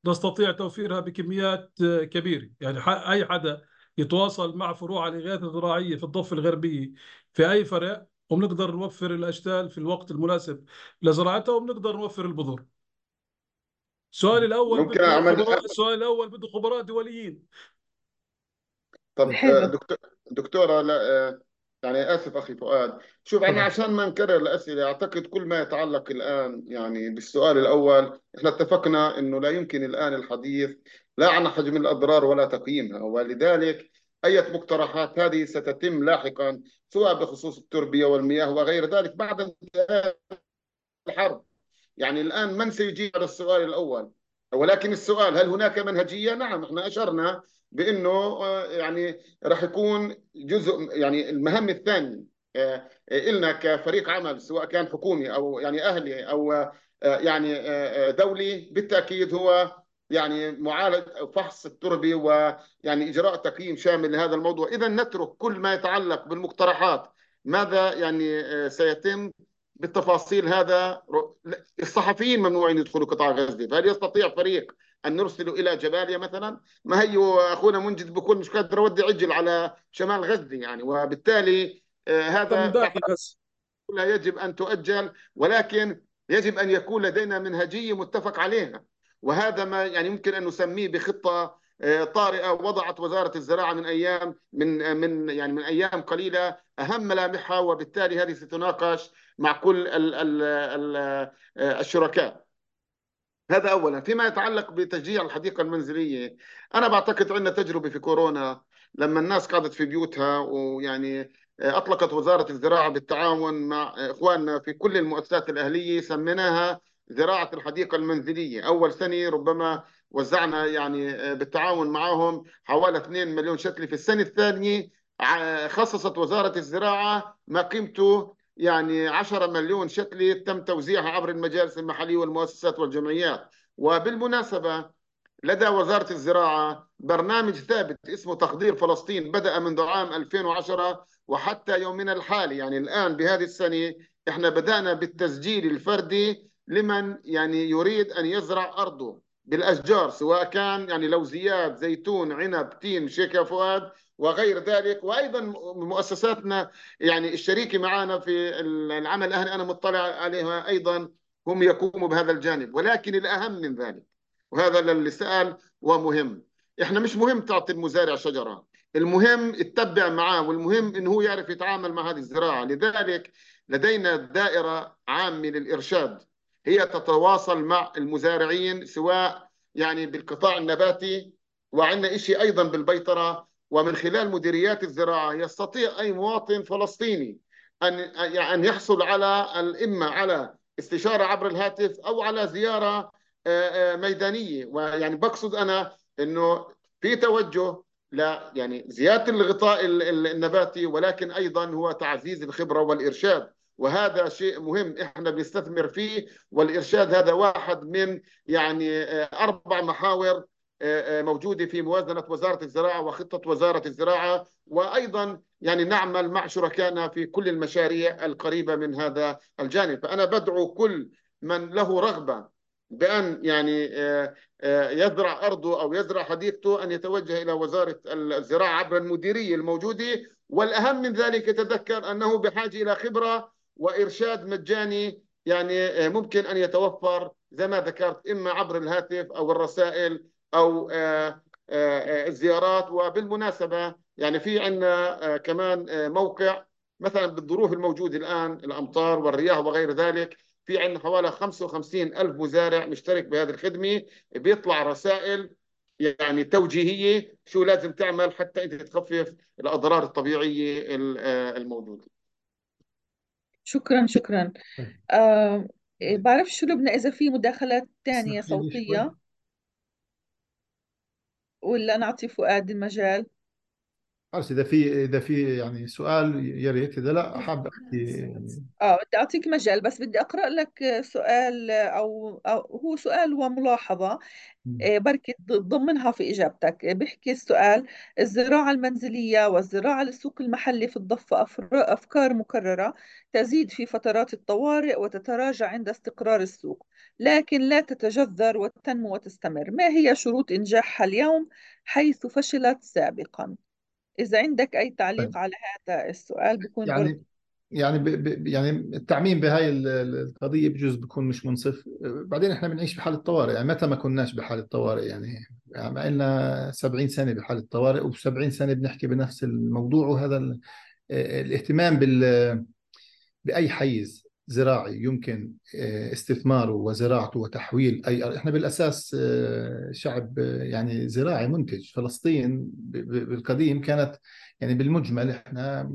نستطيع توفيرها بكميات كبيرة، يعني أي حدا يتواصل مع فروع الإغاثة الزراعية في الضفة الغربية في أي فرع، وبنقدر نوفر الأشتال في الوقت المناسب لزراعتها، وبنقدر نوفر البذور. السؤال الأول ممكن أعمل خبراء... السؤال الأول بده خبراء دوليين. طب دكتور... دكتورة لا... يعني آسف أخي فؤاد، شوف أنا عشان ما نكرر الأسئلة، أعتقد كل ما يتعلق الآن يعني بالسؤال الأول، إحنا اتفقنا إنه لا يمكن الآن الحديث لا عن حجم الأضرار ولا تقييمها، ولذلك أي مقترحات هذه ستتم لاحقا سواء بخصوص التربية والمياه وغير ذلك بعد انتهاء الحرب. يعني الآن من سيجيب على السؤال الأول؟ ولكن السؤال هل هناك منهجية؟ نعم، احنا أشرنا بأنه يعني راح يكون جزء يعني المهم الثاني إلنا كفريق عمل سواء كان حكومي أو يعني أهلي أو يعني دولي، بالتأكيد هو يعني معالجة فحص التربة ويعني إجراء تقييم شامل لهذا الموضوع. إذا نترك كل ما يتعلق بالمقترحات ماذا يعني سيتم بالتفاصيل. هذا الصحفيين ممنوعين يدخلوا قطاع غزة، فهل يستطيع فريق أن نرسله إلى جباليا مثلا؟ ما هي أخونا منجد بكون مش قادر يودي عجل على شمال غزة يعني، وبالتالي هذا كلها يجب أن تؤجل، ولكن يجب أن يكون لدينا منهجية متفق عليها. وهذا ما يعني يمكن أن نسميه بخطة طارئة وضعت وزارة الزراعة من أيام من من يعني من أيام قليلة أهم ملامحها، وبالتالي هذه ستناقش مع كل ال ال ال الشركاء. هذا أولا. فيما يتعلق بتشجيع الحديقة المنزلية، أنا بعتقد عندنا تجربة في كورونا لما الناس قعدت في بيوتها، ويعني أطلقت وزارة الزراعة بالتعاون مع إخواننا في كل المؤسسات الأهلية سميناها زراعة الحديقة المنزلية. أول سنة ربما وزعنا يعني بالتعاون معهم حوالي اثنين مليون شتلة. في السنة الثانية خصصت وزارة الزراعة ما قيمته يعني عشرة مليون شتلة تم توزيعها عبر المجالس المحلية والمؤسسات والجمعيات. وبالمناسبة لدى وزارة الزراعة برنامج ثابت اسمه تخضير فلسطين، بدأ منذ عام ألفين وعشرة وحتى يومنا الحالي، يعني الآن بهذه السنة احنا بدأنا بالتسجيل الفردي لمن يعني يريد أن يزرع أرضه بالأشجار، سواء كان يعني لوزيات، زيتون، عنب، تين، شيكا فؤاد وغير ذلك. وأيضا مؤسساتنا يعني الشريكة معنا في العمل الأهلي أنا مطلع عليها أيضا، هم يقوموا بهذا الجانب. ولكن الأهم من ذلك، وهذا اللي سأل ومهم، إحنا مش مهم تعطي المزارع شجرة، المهم تتبع معاه، والمهم إنه هو يعرف يتعامل مع هذه الزراعة. لذلك لدينا دائرة عامة للإرشاد هي تتواصل مع المزارعين، سواء يعني بالقطاع النباتي، وعندنا شيء أيضا بالبيطرة. ومن خلال مديريات الزراعة يستطيع أي مواطن فلسطيني أن أن يحصل على إما على استشارة عبر الهاتف أو على زيارة ميدانية. ويعني بقصد أنا إنه في توجه لا يعني زيادة الغطاء النباتي، ولكن أيضا هو تعزيز الخبرة والإرشاد، وهذا شيء مهم إحنا بنستثمر فيه. والإرشاد هذا واحد من يعني أربع محاور موجودة في موازنة وزارة الزراعة وخطة وزارة الزراعة. وأيضا يعني نعمل مع شركائنا في كل المشاريع القريبة من هذا الجانب. فأنا بدعو كل من له رغبة بأن يعني يزرع أرضه أو يزرع حديقته أن يتوجه إلى وزارة الزراعة عبر المديرية الموجودة. والأهم من ذلك يتذكر أنه بحاجة إلى خبرة وإرشاد مجاني، يعني ممكن أن يتوفر زي ما ذكرت إما عبر الهاتف أو الرسائل أو الزيارات. وبالمناسبة يعني في عندنا كمان موقع مثلا بالظروف الموجودة الآن، الأمطار والرياح وغير ذلك، في عندنا حوالي خمسة وخمسين ألف مزارع مشترك بهذه الخدمة. بيطلع رسائل يعني توجيهية شو لازم تعمل حتى أنت تخفف الأضرار الطبيعية الموجودة. شكرا شكرا. أه بعرف شو لبنى إذا في مداخلات تانية صوتية ولا نعطي فؤاد المجال؟ خلص اذا في اذا في يعني سؤال يا ريت، اذا لا حاب احكي. اه بدي اعطيك مجال، بس بدي اقرا لك سؤال او, أو هو سؤال وملاحظه بركي تضمنها في اجابتك. بيحكي السؤال: الزراعه المنزليه والزراعه للسوق المحلي في الضفه افكار مكرره تزيد في فترات الطوارئ وتتراجع عند استقرار السوق، لكن لا تتجذر وتنمو وتستمر. ما هي شروط انجاحها اليوم حيث فشلت سابقا؟ إذا عندك أي تعليق على هذا السؤال بيكون يعني برضه. يعني ب ب يعني التعميم بهاي القضية بجوز بيكون مش منصف. بعدين إحنا بنعيش بحالة طوارئ، يعني متى ما كناش بحالة طوارئ، يعني ما لنا سبعين سنة بحالة طوارئ، وبسبعين سنة بنحكي بنفس الموضوع. وهذا الاهتمام بال بأي حيز زراعي يمكن استثماره وزراعته وتحويل أي أرض. إحنا بالأساس شعب يعني زراعي منتج. فلسطين بالقديم كانت يعني بالمجمل إحنا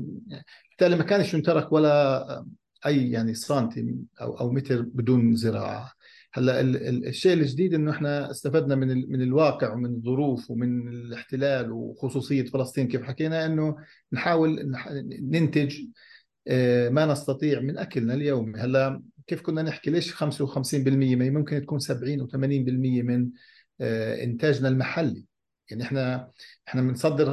بالتالي ما كانش ينترك ولا أي يعني سنتي أو أو متر بدون زراعة. هلا الشيء الجديد إنه إحنا استفدنا من من الواقع ومن الظروف ومن الاحتلال وخصوصية فلسطين كيف حكينا، إنه نحاول ننتج ما نستطيع من أكلنا اليومي. هلا كيف كنا نحكي ليش خمسة وخمسين بالمئة ما ممكن تكون سبعين وثمانين بالمئة من إنتاجنا المحلي؟ يعني إحنا إحنا بنصدر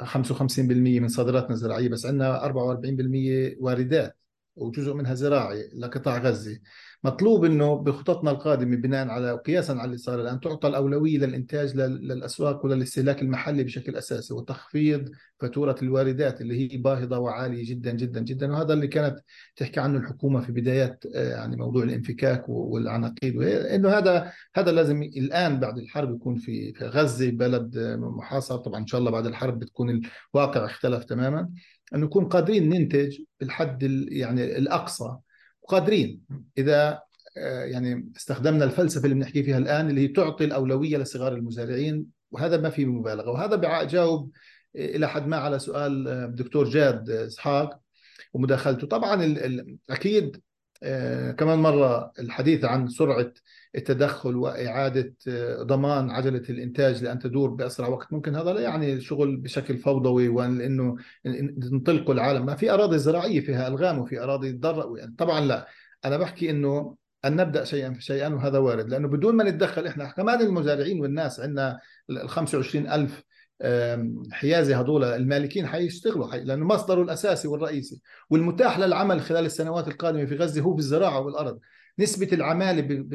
خمسة وخمسين بالمئة من صادراتنا الزراعية، بس عندنا أربعة وأربعين بالمئة واردات وجزء منها زراعي لقطاع غزة. مطلوب إنه بخططنا القادمة بناء على وقياسا على اللي صار الآن تعطى الأولوية للإنتاج للأسواق وللاستهلاك المحلي بشكل أساسي، وتخفيض فاتورة الواردات اللي هي باهظة وعالية جدا جدا جدا. وهذا اللي كانت تحكي عنه الحكومة في بدايات يعني موضوع الانفكاك والعناقيد، إنه هذا هذا لازم الآن بعد الحرب يكون في غزة بلد محاصر. طبعا إن شاء الله بعد الحرب بتكون الواقع اختلف تماما، أن نكون قادرين ننتج بالحد يعني الأقصى، وقادرين إذا يعني استخدمنا الفلسفة اللي بنحكي فيها الآن اللي هي تعطي الأولوية لصغار المزارعين. وهذا ما فيه مبالغة. وهذا بجاوب إلى حد ما على سؤال الدكتور جاد إسحاق ومداخلته. طبعا أكيد كمان مرة الحديث عن سرعة التدخل وإعادة ضمان عجلة الإنتاج لأن تدور بأسرع وقت ممكن. هذا لا يعني الشغل بشكل فوضوي وأنه ينطلقوا العالم، ما في أراضي زراعية فيها ألغام وفي أراضي ضرة طبعا. لا أنا بحكي أنه أن نبدأ شيئا فشيئا وهذا وارد، لأنه بدون ما نتدخل إحنا كمان المزارعين والناس عندنا ال خمسة وعشرين ألف حيازة هذول المالكين حيشتغلوا حي... لأنه مصدره الأساسي والرئيسي والمتاح للعمل خلال السنوات القادمة في غزة هو في الزراعة والأرض. نسبة العمالة ب... ب...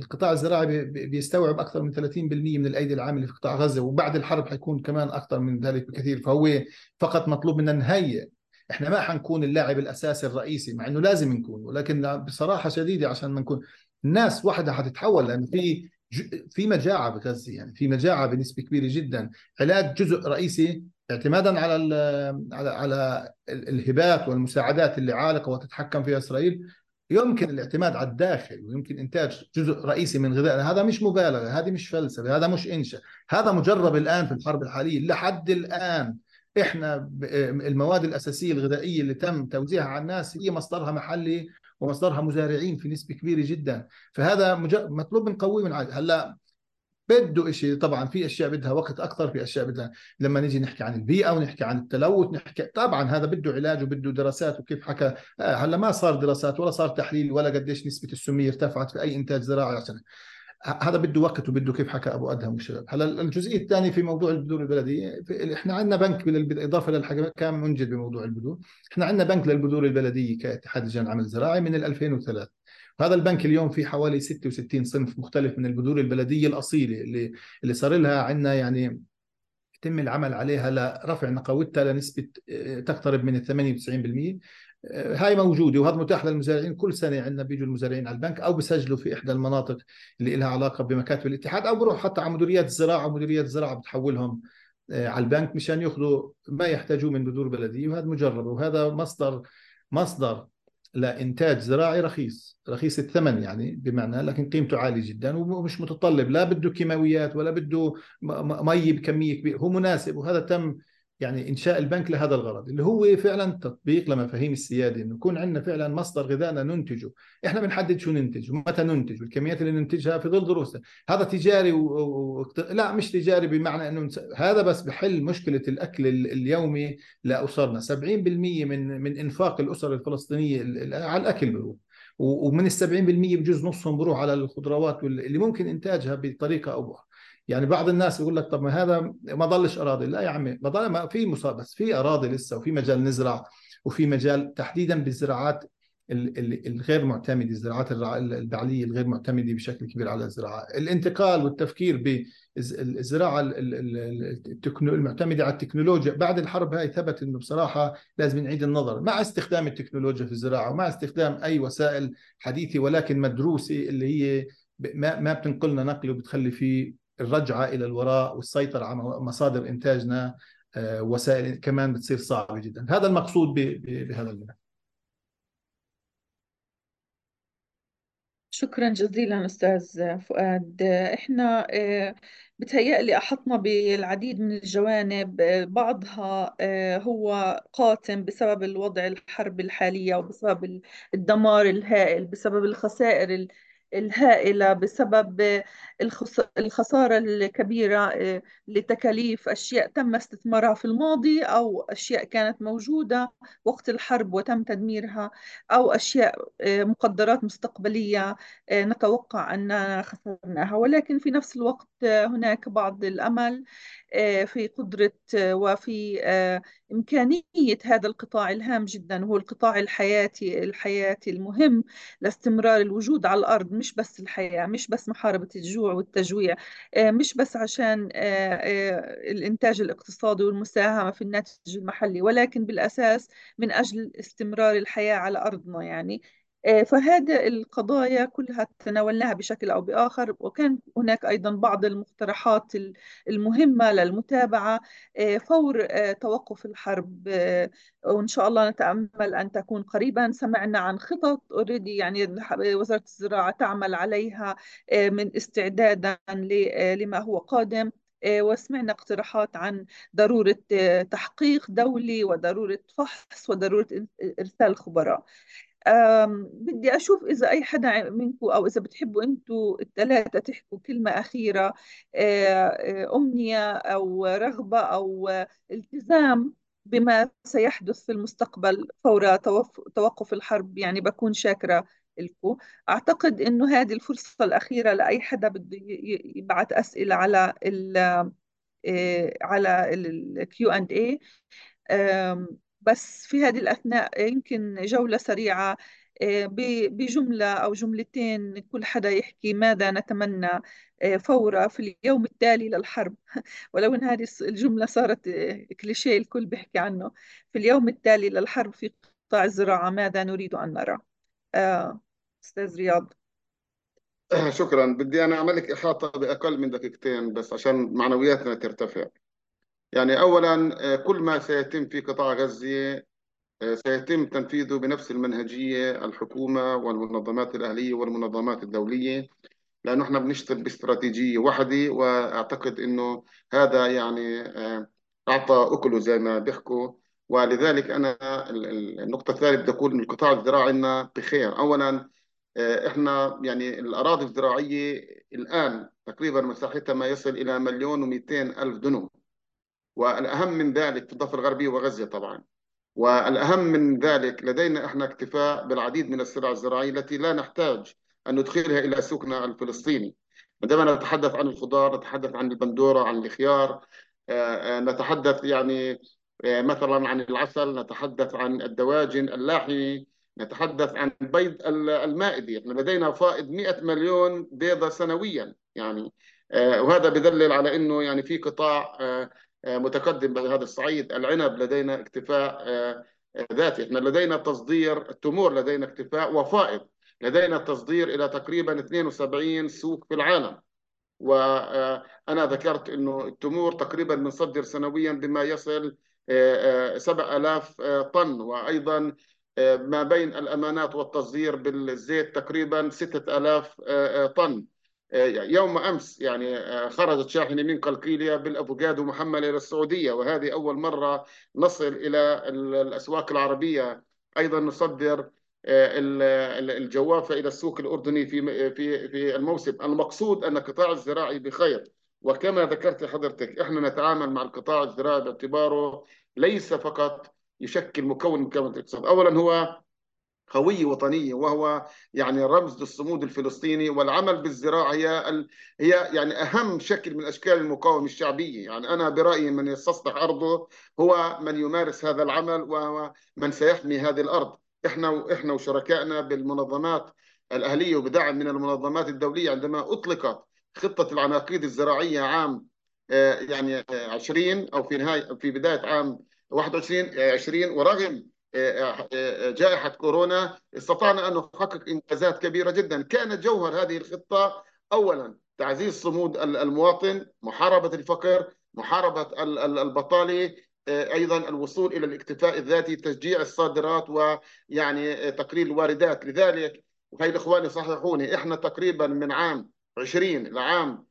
القطاع الزراعي ب... بيستوعب أكثر من ثلاثين بالمئة من الأيدي العاملة في قطاع غزة، وبعد الحرب حيكون كمان أكثر من ذلك بكثير. فهو فقط مطلوب منا نهيئ، إحنا ما حنكون اللاعب الأساسي الرئيسي مع إنه لازم نكون، ولكن بصراحة شديدة عشان ما نكون الناس واحدة حتتحول، لأن في في مجاعة بغزة، يعني في مجاعة بنسبة كبيرة جدا. علاج جزء رئيسي اعتمادا على على على الهبات والمساعدات اللي عالقة وتتحكم فيها إسرائيل، يمكن الاعتماد على الداخل ويمكن إنتاج جزء رئيسي من غذائنا. هذا مش مبالغة، هذه مش فلسفة، هذا مش إنشاء، هذا مجرب الآن في الحرب الحالية. لحد الآن إحنا المواد الأساسية الغذائية اللي تم توزيعها على الناس هي مصدرها محلي ومصدرها مزارعين في نسبة كبيرة جدا، فهذا مطلوب من قوي من عادة. هلأ بده إشي طبعا، في أشياء بدها وقت أكثر، في أشياء بدها لما نجي نحكي عن البيئة ونحكي عن التلوث نحكي طبعا هذا بده علاج وبده دراسات. وكيف حكى هلأ ما صار دراسات ولا صار تحليل ولا قديش نسبة السمية ارتفعت في أي إنتاج زراعي، عشان هذا بده وقت وبده كيف حكى أبو أدهم والشباب. هلا الجزئية الثانية في موضوع البذور البلدية، إحنا عندنا بنك بالإضافة للحكام منجد بموضوع البذور، إحنا عندنا بنك للبذور البلدية كاتحاد لجان العمل الزراعي من ألفين وثلاثة. هذا البنك اليوم في حوالي ستة وستين صنف مختلف من البذور البلدية الأصيلة اللي اللي صار لها عندنا يعني يتم العمل عليها لرفع نقاوتها لنسبة تقترب من ال ثمانية وتسعين بالمئة. هاي موجوده وهذا متاح للمزارعين، كل سنه عندنا بيجوا المزارعين على البنك او بسجلوا في احدى المناطق اللي لها علاقه بمكاتب الاتحاد او بروح حتى على مديريات الزراعه، ومديريات الزراعه بتحولهم على البنك مشان ياخذوا ما يحتاجوه من بذور بلديه. وهذا مجرب وهذا مصدر مصدر لانتاج زراعي رخيص رخيص الثمن يعني بمعنى، لكن قيمته عاليه جدا ومش متطلب، لا بده كيماويات ولا بده مي بكميه كبيره، هو مناسب. وهذا تم يعني إنشاء البنك لهذا الغرض اللي هو فعلا تطبيق لمفاهيم السيادة، إنه يكون عندنا فعلا مصدر غذائنا ننتجه، إحنا بنحدد شو ننتج ومتى ننتج والكميات اللي ننتجها في ظل ظروفنا. هذا تجاري و... لا مش تجاري بمعنى إنه هذا بس بحل مشكلة الأكل اليومي لأسرنا. سبعين بالمئة من من إنفاق الأسر الفلسطينية على الأكل بروح، ومن السبعين بالمئة بجزء نصهم بروح على الخضروات اللي ممكن إنتاجها بطريقة أو أخرى. يعني بعض الناس يقول لك طب ما هذا ما ضلش أراضي، لا يا عمي ما ضل، ما في مصاب، بس في أراضي لسه وفي مجال نزرع، وفي مجال تحديدا بالزراعات الغير معتمدة، الزراعات البعلية الغير معتمدة بشكل كبير على الزراعة. الانتقال والتفكير بالزراعة المعتمدة على التكنولوجيا بعد الحرب هاي ثبت إنه بصراحة لازم نعيد النظر مع استخدام التكنولوجيا في الزراعة ومع استخدام أي وسائل حديثة ولكن مدروسة اللي هي ما بتنقلنا نقل وبتخلي فيه الرجعة إلى الوراء والسيطرة على مصادر إنتاجنا وسائل كمان بتصير صعبة جدا. هذا المقصود بهذا المجال. شكرا جزيلا أستاذ فؤاد. إحنا بتهيألي أحطنا بالعديد من الجوانب، بعضها هو قاتم بسبب الوضع الحرب الحالية وبسبب الدمار الهائل، بسبب الخسائر الهائلة، بسبب الخسارة الكبيرة لتكاليف أشياء تم استثمارها في الماضي أو أشياء كانت موجودة وقت الحرب وتم تدميرها، أو أشياء مقدرات مستقبلية نتوقع أننا خسرناها. ولكن في نفس الوقت هناك بعض الأمل في قدرة وفي إمكانية هذا القطاع الهام جدا، وهو القطاع الحياتي الحياتي المهم لاستمرار الوجود على الأرض، مش بس الحياة، مش بس محاربة الجوع والتجويع، مش بس عشان الإنتاج الاقتصادي والمساهمة في الناتج المحلي، ولكن بالأساس من أجل استمرار الحياة على أرضنا يعني. فهذه القضايا كلها تناولناها بشكل أو بآخر، وكان هناك أيضا بعض المقترحات المهمة للمتابعة فور توقف الحرب، وإن شاء الله نتأمل أن تكون قريبا. سمعنا عن خطط أوريدي يعني وزارة الزراعة تعمل عليها من استعدادا لما هو قادم، وسمعنا اقتراحات عن ضرورة تحقيق دولي وضرورة فحص وضرورة إرسال خبراء. بدي أشوف إذا أي حدا منكم أو إذا بتحبوا أنتوا الثلاثة تحكوا كلمة أخيرة، أمنية أو رغبة أو التزام بما سيحدث في المستقبل فور توقف الحرب، يعني بكون شاكرة لكم. أعتقد أنه هذه الفرصة الأخيرة لأي حدا بده يبعث أسئلة على ال على ال كيو آند إيه. بس في هذه الأثناء يمكن جولة سريعة بجملة أو جملتين، كل حدا يحكي ماذا نتمنى فورة في اليوم التالي للحرب، ولو أن هذه الجملة صارت كليشيه الكل بيحكي عنه. في اليوم التالي للحرب في قطاع الزراعة ماذا نريد أن نرى؟ أستاذ رياض. شكرا. بدي أنا أعملك إحاطة بأقل من دقيقتين بس عشان معنوياتنا ترتفع. يعني أولا، كل ما سيتم في قطاع غزة سيتم تنفيذه بنفس المنهجية الحكومة والمنظمات الأهلية والمنظمات الدولية، لأنه احنا بنشتغل باستراتيجية واحدة، وأعتقد أنه هذا يعني أعطى أكله زي ما بيحكوا. ولذلك أنا النقطة الثالثة بدي أقول أن القطاع الزراعي لنا بخير. أولا، احنا يعني الأراضي الزراعية الآن تقريبا مساحتها ما يصل إلى مليون ومئتين ألف دنم، والأهم من ذلك في الضفة الغربية وغزة طبعا. والأهم من ذلك لدينا احنا اكتفاء بالعديد من السلع الزراعية التي لا نحتاج أن ندخلها إلى سوقنا الفلسطيني. عندما نتحدث عن الخضار، نتحدث عن البندورة، عن الخيار، نتحدث يعني مثلا عن العسل، نتحدث عن الدواجن اللاحية، نتحدث عن بيض المائدي. احنا لدينا فائض مئة مليون بيضة سنويا يعني، وهذا بدلل على أنه يعني في قطاع متقدم بهذا الصعيد. العنب لدينا اكتفاء ذاتي، احنا لدينا تصدير التمور، لدينا اكتفاء وفائض، لدينا تصدير إلى تقريبا اثنين وسبعين سوق في العالم. وأنا ذكرت أنه التمور تقريبا بنصدر سنويا بما يصل سبعة آلاف طن، وأيضا ما بين الأمانات والتصدير بالزيت تقريبا ستة آلاف طن. يوم أمس يعني خرجت شاحنة من قلقيلية بالأفوكادو محملة إلى السعودية، وهذه أول مرة نصل إلى الأسواق العربية. أيضا نصدر الجوافة إلى السوق الأردني في في في الموسم. المقصود أن القطاع الزراعي بخير، وكما ذكرت حضرتك احنا نتعامل مع القطاع الزراعي باعتباره ليس فقط يشكل مكون مكون الاقتصاد. أولا هو هوية وطنية، وهو يعني رمز للصمود الفلسطيني، والعمل بالزراعة هي ال... هي يعني أهم شكل من أشكال المقاومة الشعبية. يعني أنا برأيي من يستصلح أرضه هو من يمارس هذا العمل، وهو من سيحمي هذه الأرض. إحنا وإحنا وشركائنا بالمنظمات الأهلية وبدعم من المنظمات الدولية، عندما أطلقت خطة العناقيد الزراعية عام يعني عشرين أو في نهاية في بداية عام واحد وعشرين عشرين، ورغم جائحة كورونا استطعنا أن نحقق إنجازات كبيرة جدا. كان جوهر هذه الخطة أولا تعزيز صمود المواطن، محاربة الفقر، محاربة البطالة، أيضا الوصول إلى الاكتفاء الذاتي، تشجيع الصادرات، ويعني تقليل الواردات. لذلك وهي الإخوان يصححوني، إحنا تقريبا من عام عشرين لعام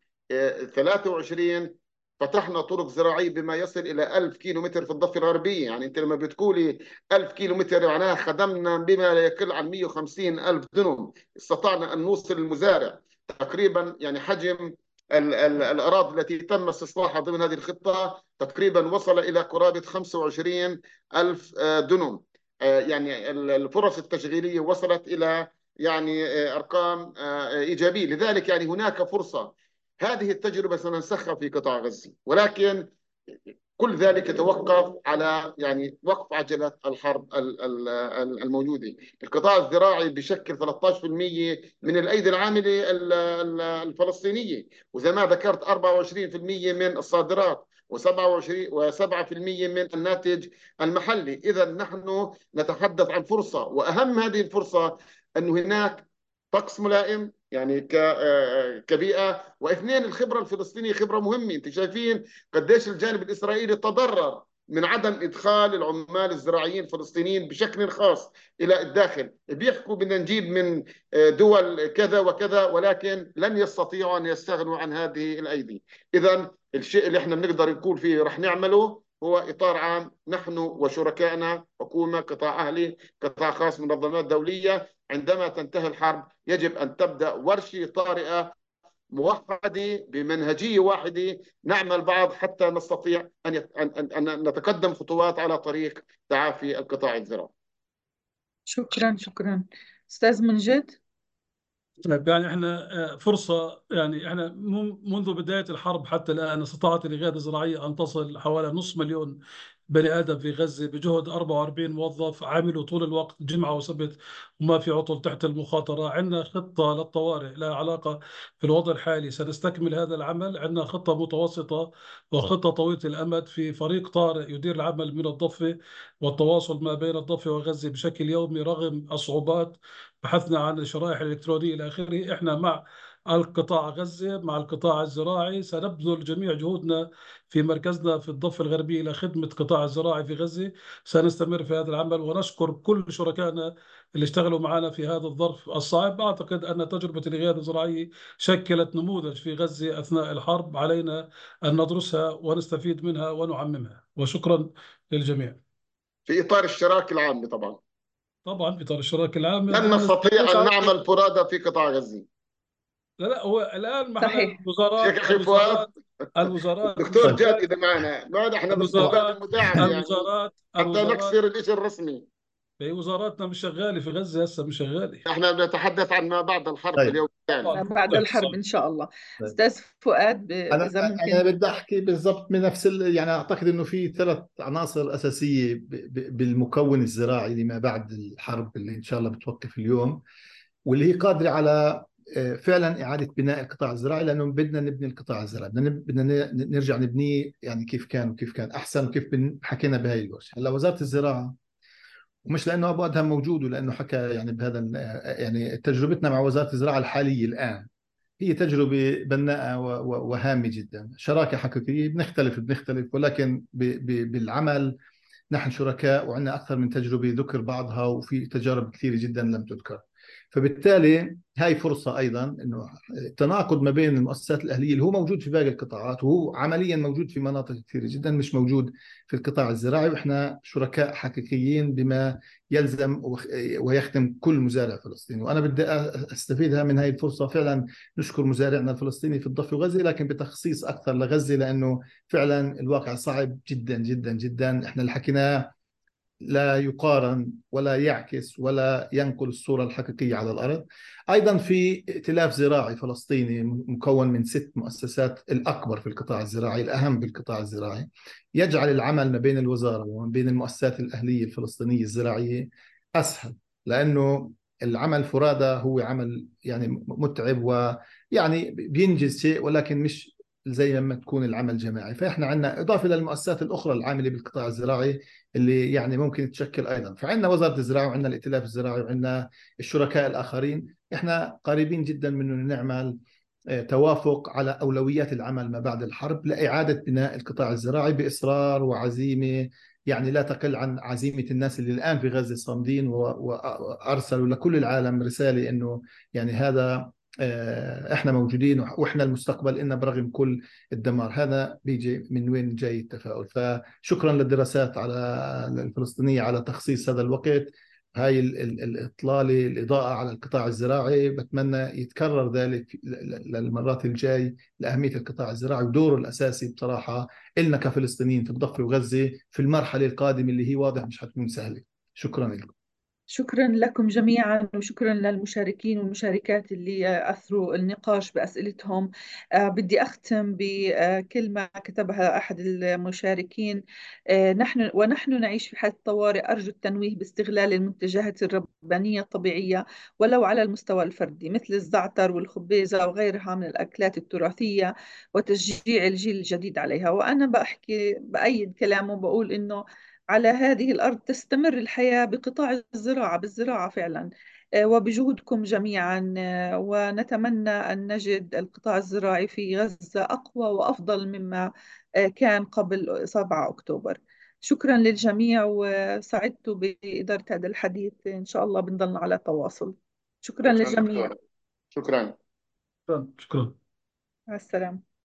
ثلاثة وعشرين فتحنا طرق زراعية بما يصل إلى ألف كيلو متر في الضفة الغربية. يعني أنت لما بتقولي ألف كيلو متر، معناها خدمنا بما لا يقل عن مئة وخمسين ألف دنم. استطعنا أن نوصل للمزارع تقريبا يعني حجم ال ال الأراضي التي تم استصلاحها ضمن هذه الخطة تقريبا وصل إلى قرابة خمسة وعشرين ألف دنم. يعني الفرص التشغيلية وصلت إلى يعني أرقام إيجابية. لذلك يعني هناك فرصة. هذه التجربة سننسخها في قطاع غزة، ولكن كل ذلك يتوقف على يعني وقف عجلة الحرب الموجودة. القطاع الزراعي بشكل ثلاثة عشر بالمئة من الأيدي العاملة الفلسطينية، وزي ما ذكرت أربعة وعشرين بالمئة من الصادرات وسبعة وعشرين وسبعة بالمئة من الناتج المحلي. إذا نحن نتحدث عن فرصة، وأهم هذه الفرصة أن هناك طقس ملائم يعني كبيئة، واثنين الخبرة الفلسطينية خبرة مهمة. انت شايفين قديش الجانب الإسرائيلي تضرر من عدم إدخال العمال الزراعيين الفلسطينيين بشكل خاص إلى الداخل. بيحكوا بدنا نجيب من دول كذا وكذا، ولكن لن يستطيعوا أن يستغنوا عن هذه الأيدي. إذا الشيء اللي احنا بنقدر نقول فيه رح نعمله هو إطار عام. نحن وشركائنا حكومة، قطاع أهلي، قطاع خاص، منظمات دولية، عندما تنتهي الحرب يجب أن تبدأ ورشة طارئة موحدة بمنهجية واحدة نعمل بعض حتى نستطيع أن نتقدم خطوات على طريق تعافي القطاع الزراعي. شكرا شكرا أستاذ منجد. طيب يعني احنا فرصة، يعني احنا منذ بداية الحرب حتى الآن استطاعت الإغاثة الزراعية أن تصل حوالي نصف مليون بني آدم في غزة بجهد أربعة وأربعين موظف عملوا طول الوقت جمعة وسبت وما في عطل تحت المخاطرة. عندنا خطة للطوارئ لها علاقة في الوضع الحالي، سنستكمل هذا العمل. عندنا خطة متوسطة وخطة طويلة الأمد في فريق طارئ يدير العمل من الضفة والتواصل ما بين الضفة وغزة بشكل يومي رغم الصعوبات. بحثنا عن الشرائح الإلكترونية إلى آخره. إحنا مع القطاع غزة، مع القطاع الزراعي، سنبذل جميع جهودنا في مركزنا في الضفة الغربية لخدمة القطاع الزراعي في غزة. سنستمر في هذا العمل ونشكر كل شركائنا اللي اشتغلوا معنا في هذا الظرف الصعب. أعتقد أن تجربة الإغاثة الزراعية شكلت نموذج في غزة أثناء الحرب، علينا أن ندرسها ونستفيد منها ونعممها. وشكرا للجميع. في إطار الشراكة العامة طبعا طبعا في إطار الشراكة العامة لن نستطيع أن نعمل فرادى في قطاع غزة. لا لا هو الان محل الوزارات الوزارات الوزارات دكتور جاد اذا معنا ما احنا بالوزارات المدعمه يعني الوزارات حتى نكسر الشيء الرسمي. في وزاراتنا مش شغاله في غزه هسه، مش شغاله. احنا بنتحدث عن ما بعد الحرب. طيب. اليوم يعني ما بعد الحرب ان شاء الله. طيب. استاذ فؤاد انا, أنا بدي احكي بالضبط من نفس ال... يعني اعتقد انه في ثلاث عناصر اساسيه ب... ب... بالمكون الزراعي لما بعد الحرب اللي ان شاء الله بتوقف اليوم، واللي هي قادره على فعلا إعادة بناء القطاع الزراعي. لأنه بدنا نبني القطاع الزراعي، بدنا نرجع نبنيه يعني كيف كان وكيف كان أحسن وكيف حكينا بهاي الورشة. هلا وزارة الزراعة، ومش لأنه أبو أدهم موجود ولأنه حكى يعني بهذا، يعني تجربتنا مع وزارة الزراعة الحالية الآن هي تجربة بناءة وهامة جدا. شراكة حقيقية، بنختلف بنختلف ولكن بالعمل نحن شركاء وعندنا أكثر من تجربة ذكر بعضها وفي تجارب كثيرة جدا لم تذكر. فبالتالي هاي فرصة أيضاً إنه التناقض ما بين المؤسسات الأهلية اللي هو موجود في باقي القطاعات وهو عملياً موجود في مناطق كثيرة جداً مش موجود في القطاع الزراعي، وإحنا شركاء حقيقيين بما يلزم ويخدم كل مزارع فلسطيني. وأنا بدي أستفيدها من هاي الفرصة فعلاً نشكر مزارعنا الفلسطيني في الضفة وغزة، لكن بتخصيص أكثر لغزة لأنه فعلاً الواقع صعب جداً جداً جداً. إحنا اللي حكيناه لا يقارن ولا يعكس ولا ينقل الصورة الحقيقية على الأرض. أيضا في ائتلاف زراعي فلسطيني مكون من ست مؤسسات، الأكبر في القطاع الزراعي، الأهم بالقطاع الزراعي، يجعل العمل ما بين الوزارة وما بين المؤسسات الأهلية الفلسطينية الزراعية أسهل، لأنه العمل فرادى هو عمل يعني متعب ويعني بينجز شيء ولكن مش زي ما تكون العمل جماعي. فإحنا عندنا إضافة للمؤسسات الأخرى العاملة بالقطاع الزراعي اللي يعني ممكن تشكل أيضا. فعندنا وزارة الزراعة وعندنا الائتلاف الزراعي وعندنا الشركاء الآخرين. إحنا قريبين جدا من نعمل توافق على أولويات العمل ما بعد الحرب لإعادة بناء القطاع الزراعي بإصرار وعزيمة يعني لا تقل عن عزيمة الناس اللي الآن في غزة صامدين وأرسلوا لكل العالم رسالة إنه يعني هذا احنا موجودين واحنا المستقبل إن برغم كل الدمار. هذا بيجي من وين جاي التفاؤل. فشكرا للدراسات على الفلسطينية على تخصيص هذا الوقت، هاي الإطلالة، الإضاءة على القطاع الزراعي. بتمنى يتكرر ذلك للمرات الجاي لأهمية القطاع الزراعي ودوره الأساسي بصراحة إلنا كفلسطينيين في الضفة وغزة في المرحلة القادمة اللي هي واضح مش حتكون سهلة. شكرا لكم. شكرا لكم جميعا وشكرا للمشاركين والمشاركات اللي أثروا النقاش بأسئلتهم. بدي أختم بكلمة كتبها أحد المشاركين: نحن ونحن نعيش في حالة طوارئ أرجو التنويه باستغلال المنتجات الربانية الطبيعية ولو على المستوى الفردي مثل الزعتر والخبيزة وغيرها من الأكلات التراثية وتشجيع الجيل الجديد عليها. وأنا بحكي بأيد كلامه، بقول إنه على هذه الأرض تستمر الحياة بقطاع الزراعة، بالزراعة فعلا وبجهودكم جميعا. ونتمنى أن نجد القطاع الزراعي في غزة أقوى وأفضل مما كان قبل سبعة أكتوبر. شكرا للجميع وسعدت بإدارة هذا الحديث. إن شاء الله بنضلنا على تواصل. شكرا, شكرا للجميع. شكرا شكرا. مع السلامة.